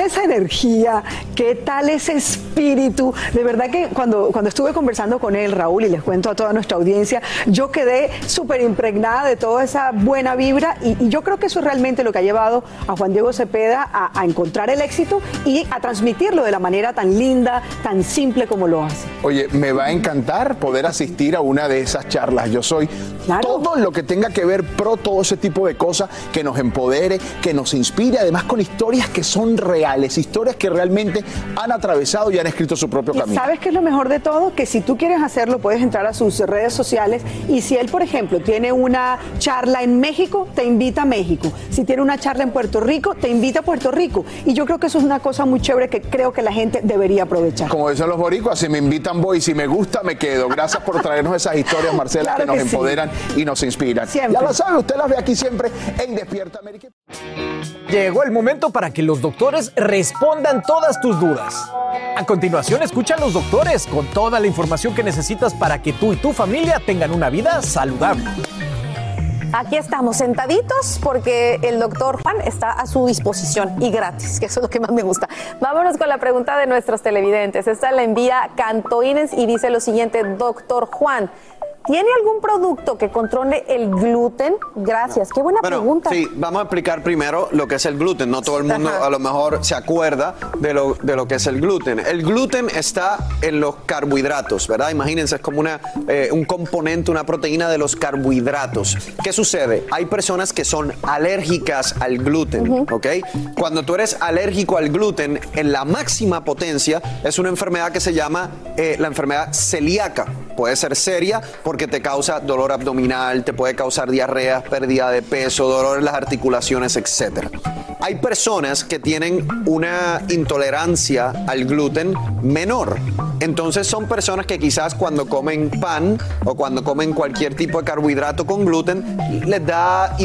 tal esa energía? ¿Qué tal ese espíritu? De verdad que cuando, cuando estuve conversando con él, Raúl, y les cuento a toda nuestra audiencia, yo quedé súper impregnada de toda esa buena vibra y, y yo creo que eso es realmente lo que ha llevado a Juan Diego Cepeda a, a encontrar el éxito y a transmitirlo de la manera tan linda, tan simple como lo hace. Oye, me va a encantar poder asistir a una de esas charlas. Yo soy claro. todo lo que tenga que ver pro todo ese tipo de cosas que nos empodere, que nos inspire, además con historias que son reales, historias que realmente han atravesado y han escrito su propio camino. ¿Y sabes qué es lo mejor de todo? Que si tú quieres hacerlo, puedes entrar a sus redes sociales y si él, por ejemplo, tiene una charla en México, te invita a México. Si tiene una charla en Puerto Rico, te invita a Puerto Rico. Y yo creo que eso es una cosa muy chévere que creo que la gente debería aprovechar. Como dicen los boricuas, si me invitan voy, si me gusta me quedo. Gracias por traernos esas historias, Marcela, claro que, que nos sí. empoderan y nos inspiran. Siempre. Ya lo sabe, usted las ve aquí siempre en Despierta América. Llegó el momento para que los doctores respondan todas tus dudas. A continuación, escucha a los doctores con toda la información que necesitas para que tú y tu familia tengan una vida saludable. Aquí estamos sentaditos porque el doctor Juan está a su disposición y gratis, que eso es lo que más me gusta. Vámonos con la pregunta de nuestros televidentes. Esta la envía Cantoines y dice lo siguiente: doctor Juan, ¿tiene algún producto que controle el gluten? Gracias, qué buena bueno, pregunta. Sí, vamos a explicar primero lo que es el gluten. No todo el mundo Ajá. a lo mejor se acuerda de lo, de lo que es el gluten. El gluten está en los carbohidratos, ¿verdad? Imagínense, es como una, eh, un componente, una proteína de los carbohidratos. ¿Qué sucede? Hay personas que son alérgicas al gluten, uh-huh. ¿ok? Cuando tú eres alérgico al gluten, en la máxima potencia, es una enfermedad que se llama eh, la enfermedad celíaca. Puede ser seria porque te causa dolor abdominal, te puede causar diarrea, pérdida de peso, dolor en las articulaciones, etcétera. Hay personas que tienen una intolerancia al gluten menor. Entonces son personas que quizás cuando comen pan o cuando comen cualquier tipo de carbohidrato con gluten, les da,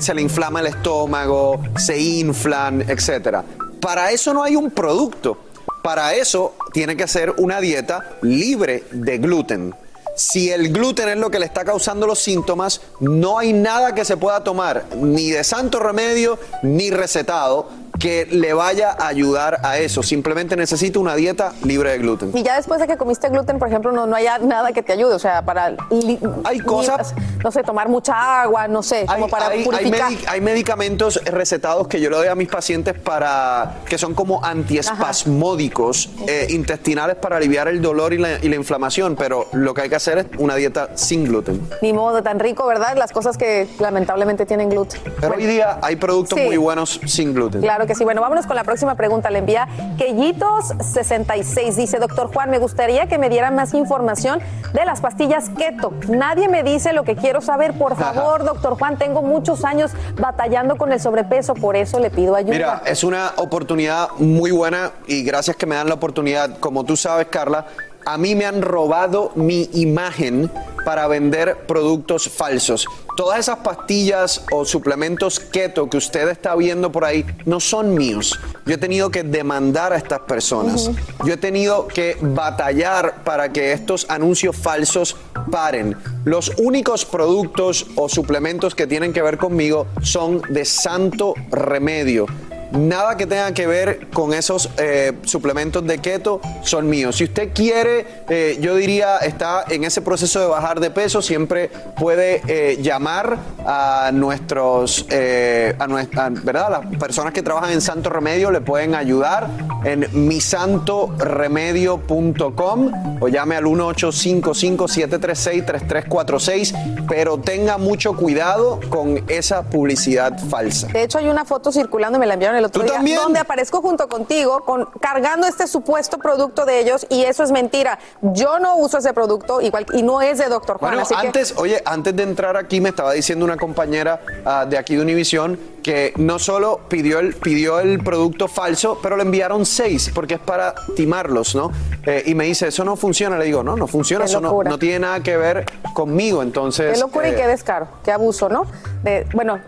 se le inflama el estómago, se inflan, etcétera. Para eso no hay un producto. Para eso tiene que ser una dieta libre de gluten. Si el gluten es lo que le está causando los síntomas, no hay nada que se pueda tomar, ni de santo remedio, ni recetado, que le vaya a ayudar a eso. Simplemente necesita una dieta libre de gluten. Y ya después de que comiste gluten, por ejemplo, no, no haya nada que te ayude, o sea, para... Li, hay cosas... Li, no sé, tomar mucha agua, no sé, hay, como para hay, purificar. Hay, medic, hay medicamentos recetados que yo le doy a mis pacientes para... que son como antiespasmódicos eh, intestinales para aliviar el dolor y la, y la inflamación, pero lo que hay que hacer es una dieta sin gluten. Ni modo, tan rico, ¿verdad? Las cosas que lamentablemente tienen gluten. Pero bueno, hoy día hay productos sí. muy buenos sin gluten. Claro que sí. Bueno, vámonos con la próxima pregunta. Le envía Quellitos sesenta y seis. Dice: doctor Juan, me gustaría que me dieran más información de las pastillas keto. Nadie me dice lo que quiero saber. Por favor, Ajá. doctor Juan, tengo muchos años batallando con el sobrepeso, por eso le pido ayuda. Mira, es una oportunidad muy buena y gracias que me dan la oportunidad. Como tú sabes, Carla, a mí me han robado mi imagen para vender productos falsos. Todas esas pastillas o suplementos keto que usted está viendo por ahí no son míos. Yo he tenido que demandar a estas personas. Uh-huh. Yo he tenido que batallar para que estos anuncios falsos paren. Los únicos productos o suplementos que tienen que ver conmigo son de Santo Remedio. Nada que tenga que ver con esos eh, suplementos de keto son míos. Si usted quiere, eh, yo diría, está en ese proceso de bajar de peso, siempre puede eh, llamar a nuestros, eh, a nuestra, ¿verdad? Las personas que trabajan en Santo Remedio le pueden ayudar en mi santo remedio punto com o llame al uno ocho cinco cinco siete tres seis tres tres cuatro seis, pero tenga mucho cuidado con esa publicidad falsa. De hecho, hay una foto circulando, me la enviaron el El otro día, también. Donde aparezco junto contigo con, cargando este supuesto producto de ellos y eso es mentira. Yo no uso ese producto igual y no es de doctor Juan. Bueno, así antes, que... oye, antes de entrar aquí me estaba diciendo una compañera uh, de aquí de Univisión que no solo pidió el, pidió el producto falso, pero le enviaron seis porque es para timarlos, ¿no? Eh, y me dice, eso no funciona. Le digo, no, no funciona, eso no, no tiene nada que ver conmigo, entonces... Qué locura eh... y qué descaro, qué abuso, ¿no? De, bueno...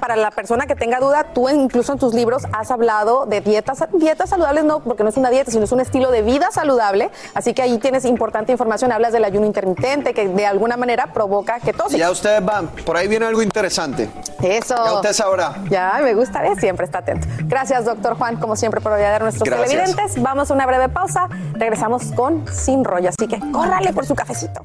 para la persona que tenga duda, tú incluso en tus libros has hablado de dietas, dietas saludables, no, porque no es una dieta, sino es un estilo de vida saludable, así que ahí tienes importante información, hablas del ayuno intermitente, que de alguna manera provoca ketosis. Ya ustedes van, por ahí viene algo interesante. Eso. Ya usted sabrá. Ya, me gusta, ¿eh? Siempre está atento. Gracias, doctor Juan, como siempre, por ayudar a nuestros Gracias. televidentes. Vamos a una breve pausa, regresamos con Sin Rollo, así que córrale por su cafecito.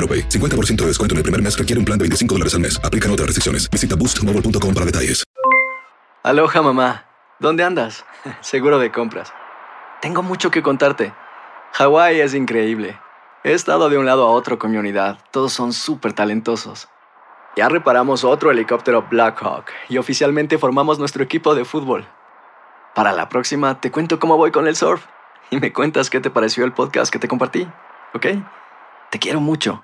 AutoPay. cincuenta por ciento de descuento en el primer mes requiere un plan de veinticinco dólares al mes. Aplican otras restricciones. Visita boost mobile punto com para detalles. Aloha, mamá. ¿Dónde andas? Seguro de compras. Tengo mucho que contarte. Hawái es increíble. He estado de un lado a otro con mi unidad. Todos son súper talentosos. Ya reparamos otro helicóptero Black Hawk y oficialmente formamos nuestro equipo de fútbol. Para la próxima te cuento cómo voy con el surf y me cuentas qué te pareció el podcast que te compartí, ¿ok? Te quiero mucho.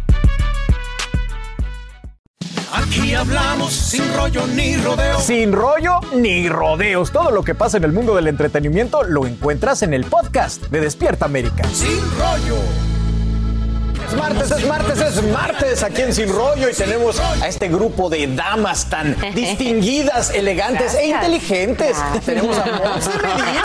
Aquí hablamos sin rollo ni rodeos. Sin rollo ni rodeos. Todo lo que pasa en el mundo del entretenimiento lo encuentras en el podcast de Despierta América. Sin rollo. Es martes, es martes, es martes aquí en Sin Rollo y tenemos a este grupo de damas tan distinguidas, elegantes e inteligentes. Tenemos a Montse Medina.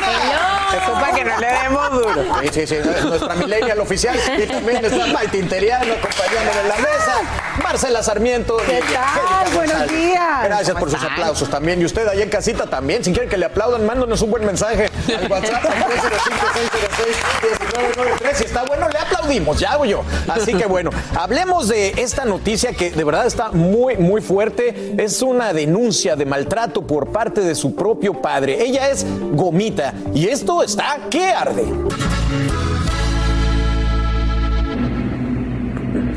Se ocupa que no le demos duro. Sí, sí, sí. Nuestra millennial oficial. Y también está Maite Interiano acompañándonos en la mesa. Marcela Sarmiento. ¿Qué tal? Buenos días. Gracias por sus aplausos también. Y usted allá en casita también. Si quieren que le aplaudan, mándanos un buen mensaje al WhatsApp tres cero cinco, seis cero seis, uno nueve nueve tres. Si está bueno, le aplaudimos. Ya hago yo. Así que bueno, hablemos de esta noticia que de verdad está muy, muy fuerte. Es una denuncia de maltrato por parte de su propio padre. Ella es Gomita. Y esto está que arde.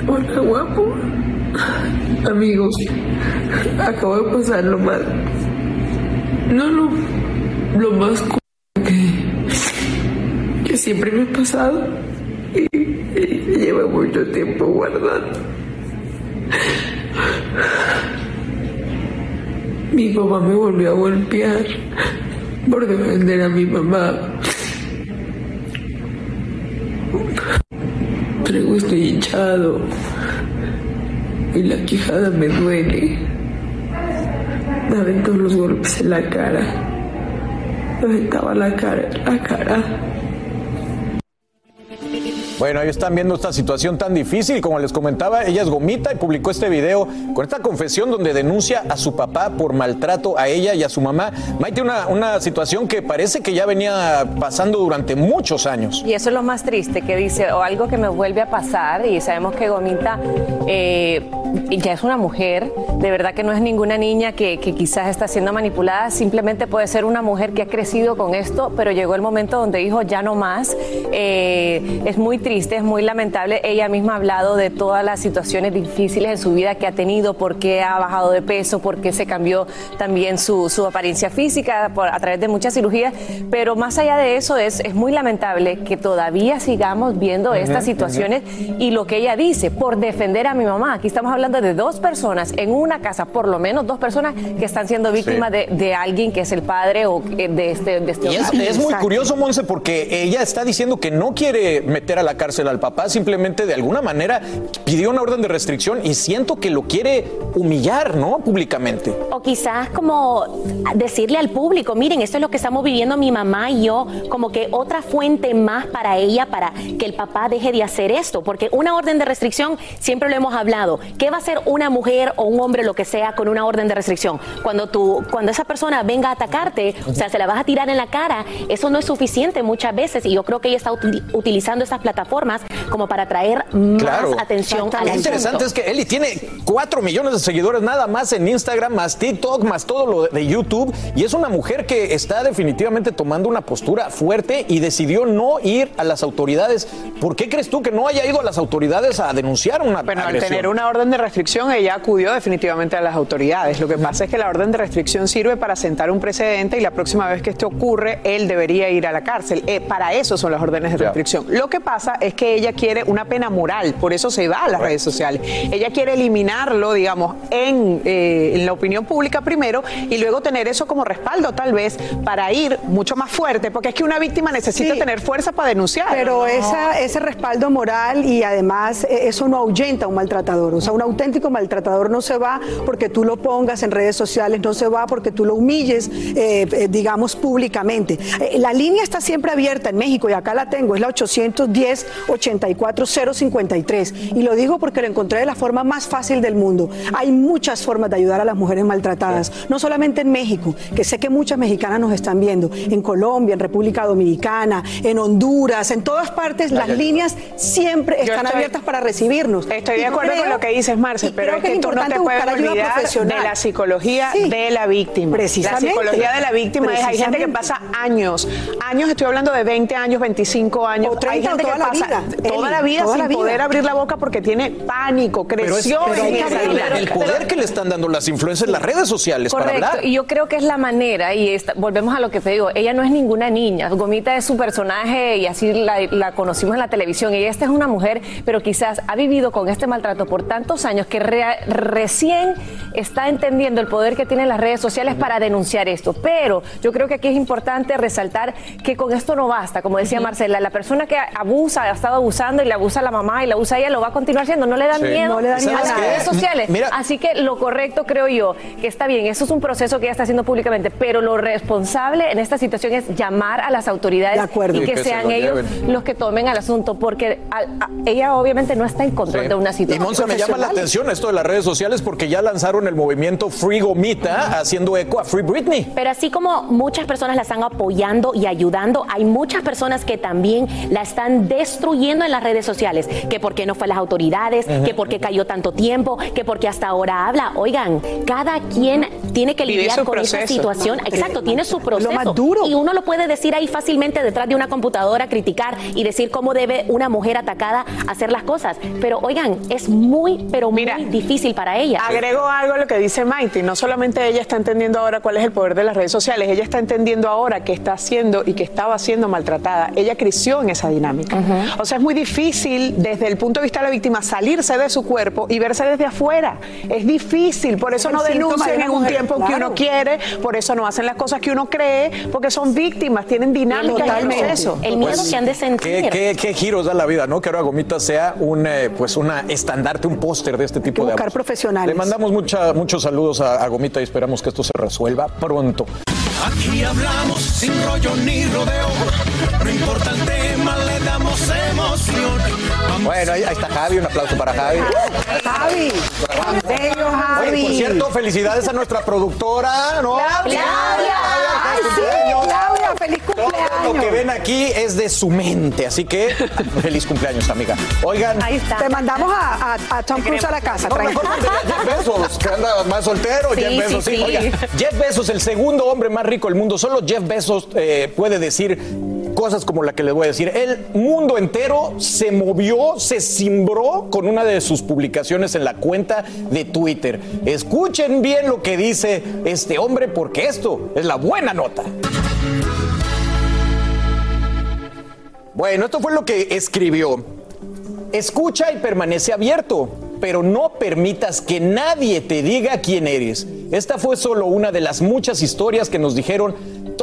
Hola, guapo. Amigos, acabo de pasar lo más. No lo, lo más que, que siempre me ha pasado. Y, y lleva mucho tiempo guardando. Mi papá me volvió a golpear por defender a mi mamá. Traigo estoy hinchado y la quijada me duele. Me aventó los golpes en la cara. Me aventaba la cara, la cara. Bueno, ellos están viendo esta situación tan difícil. Como les comentaba, ella es Gomita y publicó este video con esta confesión donde denuncia a su papá por maltrato a ella y a su mamá. Maite, una, una situación que parece que ya venía pasando durante muchos años. Y eso es lo más triste, que dice, o algo que me vuelve a pasar, y sabemos que Gomita eh, ya es una mujer, de verdad que no es ninguna niña que, que quizás está siendo manipulada, simplemente puede ser una mujer que ha crecido con esto, pero llegó el momento donde dijo, ya no más. Eh, es muy triste. Triste, es muy lamentable. Ella misma ha hablado de todas las situaciones difíciles en su vida que ha tenido, por qué ha bajado de peso, por qué se cambió también su, su apariencia física por, a través de muchas cirugías, pero más allá de eso es, es muy lamentable que todavía sigamos viendo uh-huh, estas situaciones uh-huh. y lo que ella dice, por defender a mi mamá. Aquí estamos hablando de dos personas en una casa, por lo menos dos personas que están siendo víctimas sí. de, de alguien que es el padre o de este, de este y es, es muy curioso, Montse, porque ella está diciendo que no quiere meter a la cárcel al papá, simplemente de alguna manera pidió una orden de restricción y siento que lo quiere humillar, ¿no? Públicamente. O quizás como decirle al público, miren, esto es lo que estamos viviendo mi mamá y yo, como que otra fuente más para ella, para que el papá deje de hacer esto, porque una orden de restricción, siempre lo hemos hablado, ¿qué va a hacer una mujer o un hombre, lo que sea, con una orden de restricción? Cuando tú, cuando esa persona venga a atacarte, o sea, se la vas a tirar en la cara, eso no es suficiente muchas veces, y yo creo que ella está util- utilizando esas plataformas como para atraer más claro. atención al asunto. Lo interesante es que Eli tiene cuatro millones de seguidores nada más en Instagram, más TikTok, más todo lo de YouTube, y es una mujer que está definitivamente tomando una postura fuerte y decidió no ir a las autoridades. ¿Por qué crees tú que no haya ido a las autoridades a denunciar una bueno, agresión? Bueno, al tener una orden de restricción, ella acudió definitivamente a las autoridades. Lo que pasa es que la orden de restricción sirve para sentar un precedente y la próxima vez que esto ocurre, él debería ir a la cárcel. Eh, para eso son las órdenes de restricción. Claro. Lo que pasa es que ella quiere una pena moral, por eso se va a las redes sociales. Ella quiere eliminarlo, digamos, en, eh, en la opinión pública primero y luego tener eso como respaldo, tal vez, para ir mucho más fuerte, porque es que una víctima necesita sí, tener fuerza para denunciar. Pero no. esa, ese respaldo moral y además eso no ahuyenta a un maltratador. O sea, un auténtico maltratador no se va porque tú lo pongas en redes sociales, no se va porque tú lo humilles, eh, digamos, públicamente. La línea está siempre abierta en México y acá la tengo, es la ocho diez, ochenta y cuatro, cero cincuenta y tres. Y lo digo porque lo encontré de la forma más fácil del mundo. Hay muchas formas de ayudar a las mujeres maltratadas, no solamente en México, que sé que muchas mexicanas nos están viendo, en Colombia, en República Dominicana, en Honduras, en todas partes, las líneas siempre están estoy, abiertas para recibirnos. Estoy de acuerdo creo, con lo que dices, Marce, pero es que, que tú no te puedes olvidar de la psicología sí, de la víctima. Precisamente. La psicología de la víctima es, hay gente que pasa años, años, estoy hablando de veinte años, veinticinco años, o treinta, hay gente o toda que la pasa vida, toda la vida toda sin la vida. poder abrir la boca porque tiene pánico, creció pero es, pero en esa vida. Pero, el poder pero, que le están dando las influencias en las redes sociales correcto, para hablar. Y yo creo que es la manera, y esta, volvemos a lo que te digo, ella no es ninguna niña, Gomita es su personaje y así la, la conocimos en la televisión, y esta es una mujer, pero quizás ha vivido con este maltrato por tantos años que re, recién está entendiendo el poder que tienen las redes sociales para denunciar esto, pero yo creo que aquí es importante resaltar que con esto no basta, como decía Marcela, la persona que abusa, ha estado abusando y le abusa a la mamá y la abusa a ella, lo va a continuar haciendo, no le da sí, miedo no le da a las redes sociales, mira, así que lo correcto creo yo, que está bien, eso es un proceso que ella está haciendo públicamente, pero lo responsable en esta situación es llamar a las autoridades acuerdo, y, que y que sean se lo ellos los que tomen al asunto, porque a, a, ella obviamente no está en control sí, de una situación. Y Monza, me llama la atención esto de las redes sociales porque ya lanzaron el movimiento Free Gomita, uh-huh, haciendo eco a Free Britney. Pero así como muchas personas la están apoyando y ayudando, hay muchas personas que también la están destruyendo en las redes sociales, que por qué no fue a las autoridades, uh-huh, que por qué cayó tanto tiempo, que por qué hasta ahora habla. Oigan, cada quien tiene que lidiar con esa situación. Exacto, tiene su proceso. Lo más duro. Y uno lo puede decir ahí fácilmente detrás de una computadora, criticar y decir cómo debe una mujer atacada hacer las cosas. Pero oigan, es muy, pero Mira, muy difícil para ella. Agrego algo a lo que dice Maite, no solamente ella está entendiendo ahora cuál es el poder de las redes sociales, ella está entendiendo ahora que está haciendo y que estaba siendo maltratada. Ella creció en esa dinámica. Uh-huh. O sea, es muy difícil desde el punto de vista de la víctima salirse de su cuerpo y verse desde afuera. Es difícil, por eso no denuncian en un tiempo claro, que uno quiere, por eso no hacen las cosas que uno cree, porque son víctimas, tienen dinámicas y el proceso. El miedo pues, que han de sentir. Qué, qué, qué giros da la vida, ¿no? Que ahora Gomita sea un eh, pues una estandarte, un póster de este tipo de buscar profesionales. Le mandamos mucha, muchos saludos a, a Gomita y esperamos que esto se resuelva pronto. Aquí hablamos sin rollo ni rodeo, no importa el tema, le damos emoción. Vamos bueno, ahí, ahí está Javi, un aplauso para Javi. Javi, Juan Diego, Javi. Oye, por cierto, felicidades a nuestra productora, ¿no? Claudia, Ay, sí, Claudia, feliz cumpleaños. Todo lo que ven aquí es de su mente, así que feliz cumpleaños, amiga. Oigan, ahí está. Te mandamos a, a, a Tom Cruise a la casa. No, mejor Jeff Bezos, que anda más soltero, sí, Jeff Bezos, sí, sí. sí. Oiga, Jeff Bezos, el segundo hombre más rico del mundo, solo Jeff Bezos eh, puede decir cosas como la que les voy a decir. El mundo entero se movió, se cimbró con una de sus publicaciones en la cuenta de Twitter. Escuchen bien lo que dice este hombre porque esto es la buena nota. Bueno, esto fue lo que escribió. Escucha y permanece abierto, pero no permitas que nadie te diga quién eres. Esta fue solo una de las muchas historias que nos dijeron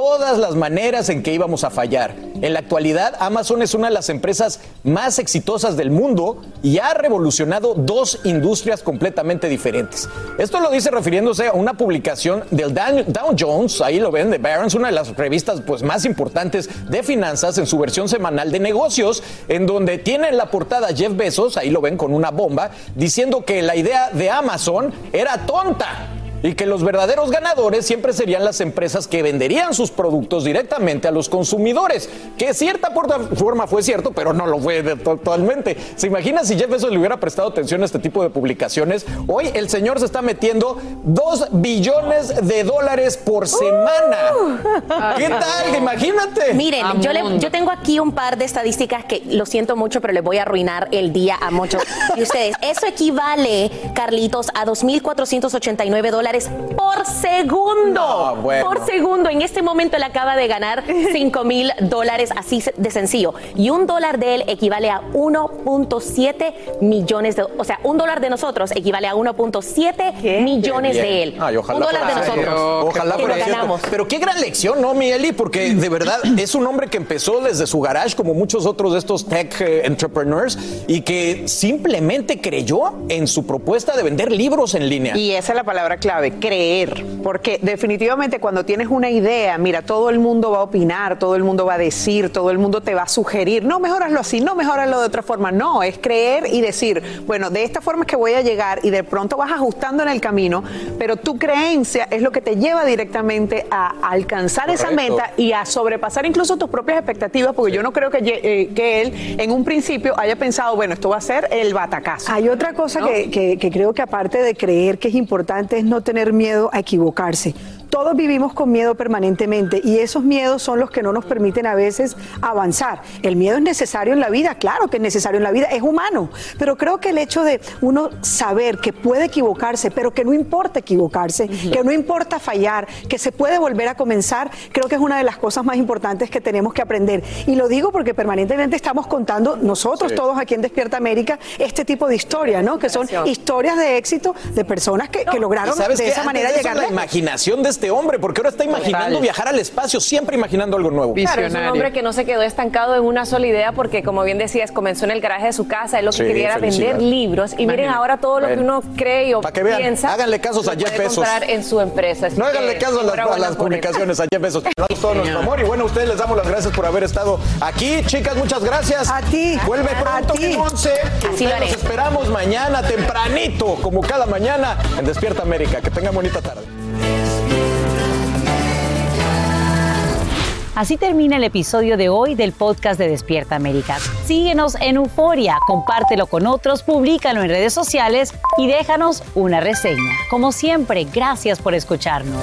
todas las maneras en que íbamos a fallar. En la actualidad, Amazon es una de las empresas más exitosas del mundo y ha revolucionado dos industrias completamente diferentes. Esto lo dice refiriéndose a una publicación del Dow Jones, ahí lo ven, de Barron's, una de las revistas pues, más importantes de finanzas en su versión semanal de negocios, en donde tiene en la portada Jeff Bezos, ahí lo ven con una bomba, diciendo que la idea de Amazon era tonta. Y que los verdaderos ganadores siempre serían las empresas que venderían sus productos directamente a los consumidores, que cierta forma fue cierto, pero no lo fue totalmente. ¿Se imagina si Jeff Bezos le hubiera prestado atención a este tipo de publicaciones? Hoy el señor se está metiendo dos billones de dólares por semana. Uh. ¿Qué tal? Imagínate. Miren, yo, le, yo tengo aquí un par de estadísticas que lo siento mucho, pero les voy a arruinar el día a muchos de ustedes. Eso equivale, Carlitos, a dos mil cuatrocientos ochenta y nueve dólares por segundo. No, bueno. Por segundo. En este momento él acaba de ganar cinco mil dólares, así de sencillo. Y un dólar de él equivale a uno punto siete millones de... O sea, un dólar de nosotros equivale a uno punto siete millones de él. Ay, ojalá un dólar de nosotros. Yo, ojalá que ganamos. Pero qué gran lección, ¿no, mi Eli? Porque de verdad es un hombre que empezó desde su garage, como muchos otros de estos tech eh, entrepreneurs, y que simplemente creyó en su propuesta de vender libros en línea. Y esa es la palabra clave. Creer, porque definitivamente cuando tienes una idea, mira, todo el mundo va a opinar, todo el mundo va a decir, todo el mundo te va a sugerir, no, mejóralo así, no, mejóralo de otra forma, no, es creer y decir, bueno, de esta forma es que voy a llegar y de pronto vas ajustando en el camino, pero tu creencia es lo que te lleva directamente a alcanzar Correcto. Esa meta y a sobrepasar incluso tus propias expectativas, porque sí. yo no creo que, eh, que él en un principio haya pensado, bueno, esto va a ser el batacazo. Hay otra cosa ¿no? que, que, que creo que aparte de creer que es importante es no tener miedo a equivocarse. Todos vivimos con miedo permanentemente y esos miedos son los que no nos permiten a veces avanzar. El miedo es necesario en la vida, claro que es necesario en la vida, es humano, pero creo que el hecho de uno saber que puede equivocarse, pero que no importa equivocarse, uh-huh. que no importa fallar, que se puede volver a comenzar, creo que es una de las cosas más importantes que tenemos que aprender. Y lo digo porque permanentemente estamos contando nosotros sí. todos aquí en Despierta América este tipo de historias, ¿no? Que son historias de éxito de personas que, no. que lograron ¿sabes de qué? Esa Antes manera de eso, llegar a la imaginación de este hombre, porque ahora está imaginando Total. Viajar al espacio, siempre imaginando algo nuevo. Visionario. Claro, es un hombre que no se quedó estancado en una sola idea, porque como bien decías, comenzó en el garaje de su casa, él lo que sí, quería era vender libros, y miren ahora todo lo que uno cree o que vean, piensa, háganle casos a Jeff Bezos. En su empresa. No háganle caso a las, a las publicaciones a Jeff Bezos. Damos todo nuestro amor, y bueno, a ustedes les damos las gracias por haber estado aquí, chicas, muchas gracias. A ti. Vuelve pronto, once. Nos esperamos mañana, tempranito, como cada mañana, en Despierta América. Que tengan bonita tarde. Así termina el episodio de hoy del podcast de Despierta América. Síguenos en Euforia, compártelo con otros, públicalo en redes sociales y déjanos una reseña. Como siempre, gracias por escucharnos.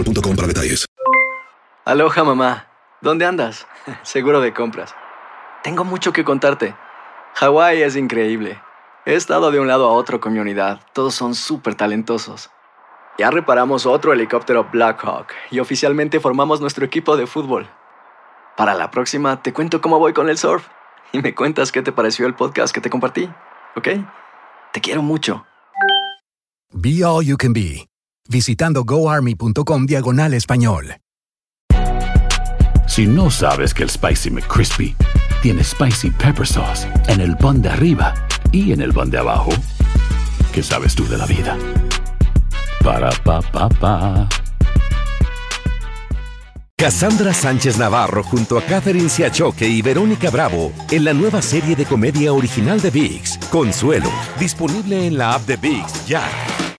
punto com para detalles. Aloha, mamá. ¿Dónde andas? Seguro de compras. Tengo mucho que contarte. Hawái es increíble. He estado de un lado a otro con mi unidad. Todos son súper talentosos. Ya reparamos otro helicóptero Black Hawk y oficialmente formamos nuestro equipo de fútbol. Para la próxima te cuento cómo voy con el surf y me cuentas qué te pareció el podcast que te compartí. ¿Ok? Te quiero mucho. Be all you can be. Visitando goarmy.com diagonal español. Si no sabes que el Spicy McCrispy tiene Spicy Pepper Sauce en el pan de arriba y en el pan de abajo, ¿qué sabes tú de la vida? Para, pa, pa, pa. Cassandra Sánchez Navarro junto a Catherine Siachoque y Verónica Bravo en la nueva serie de comedia original de Vix, Consuelo, disponible en la app de Vix ya.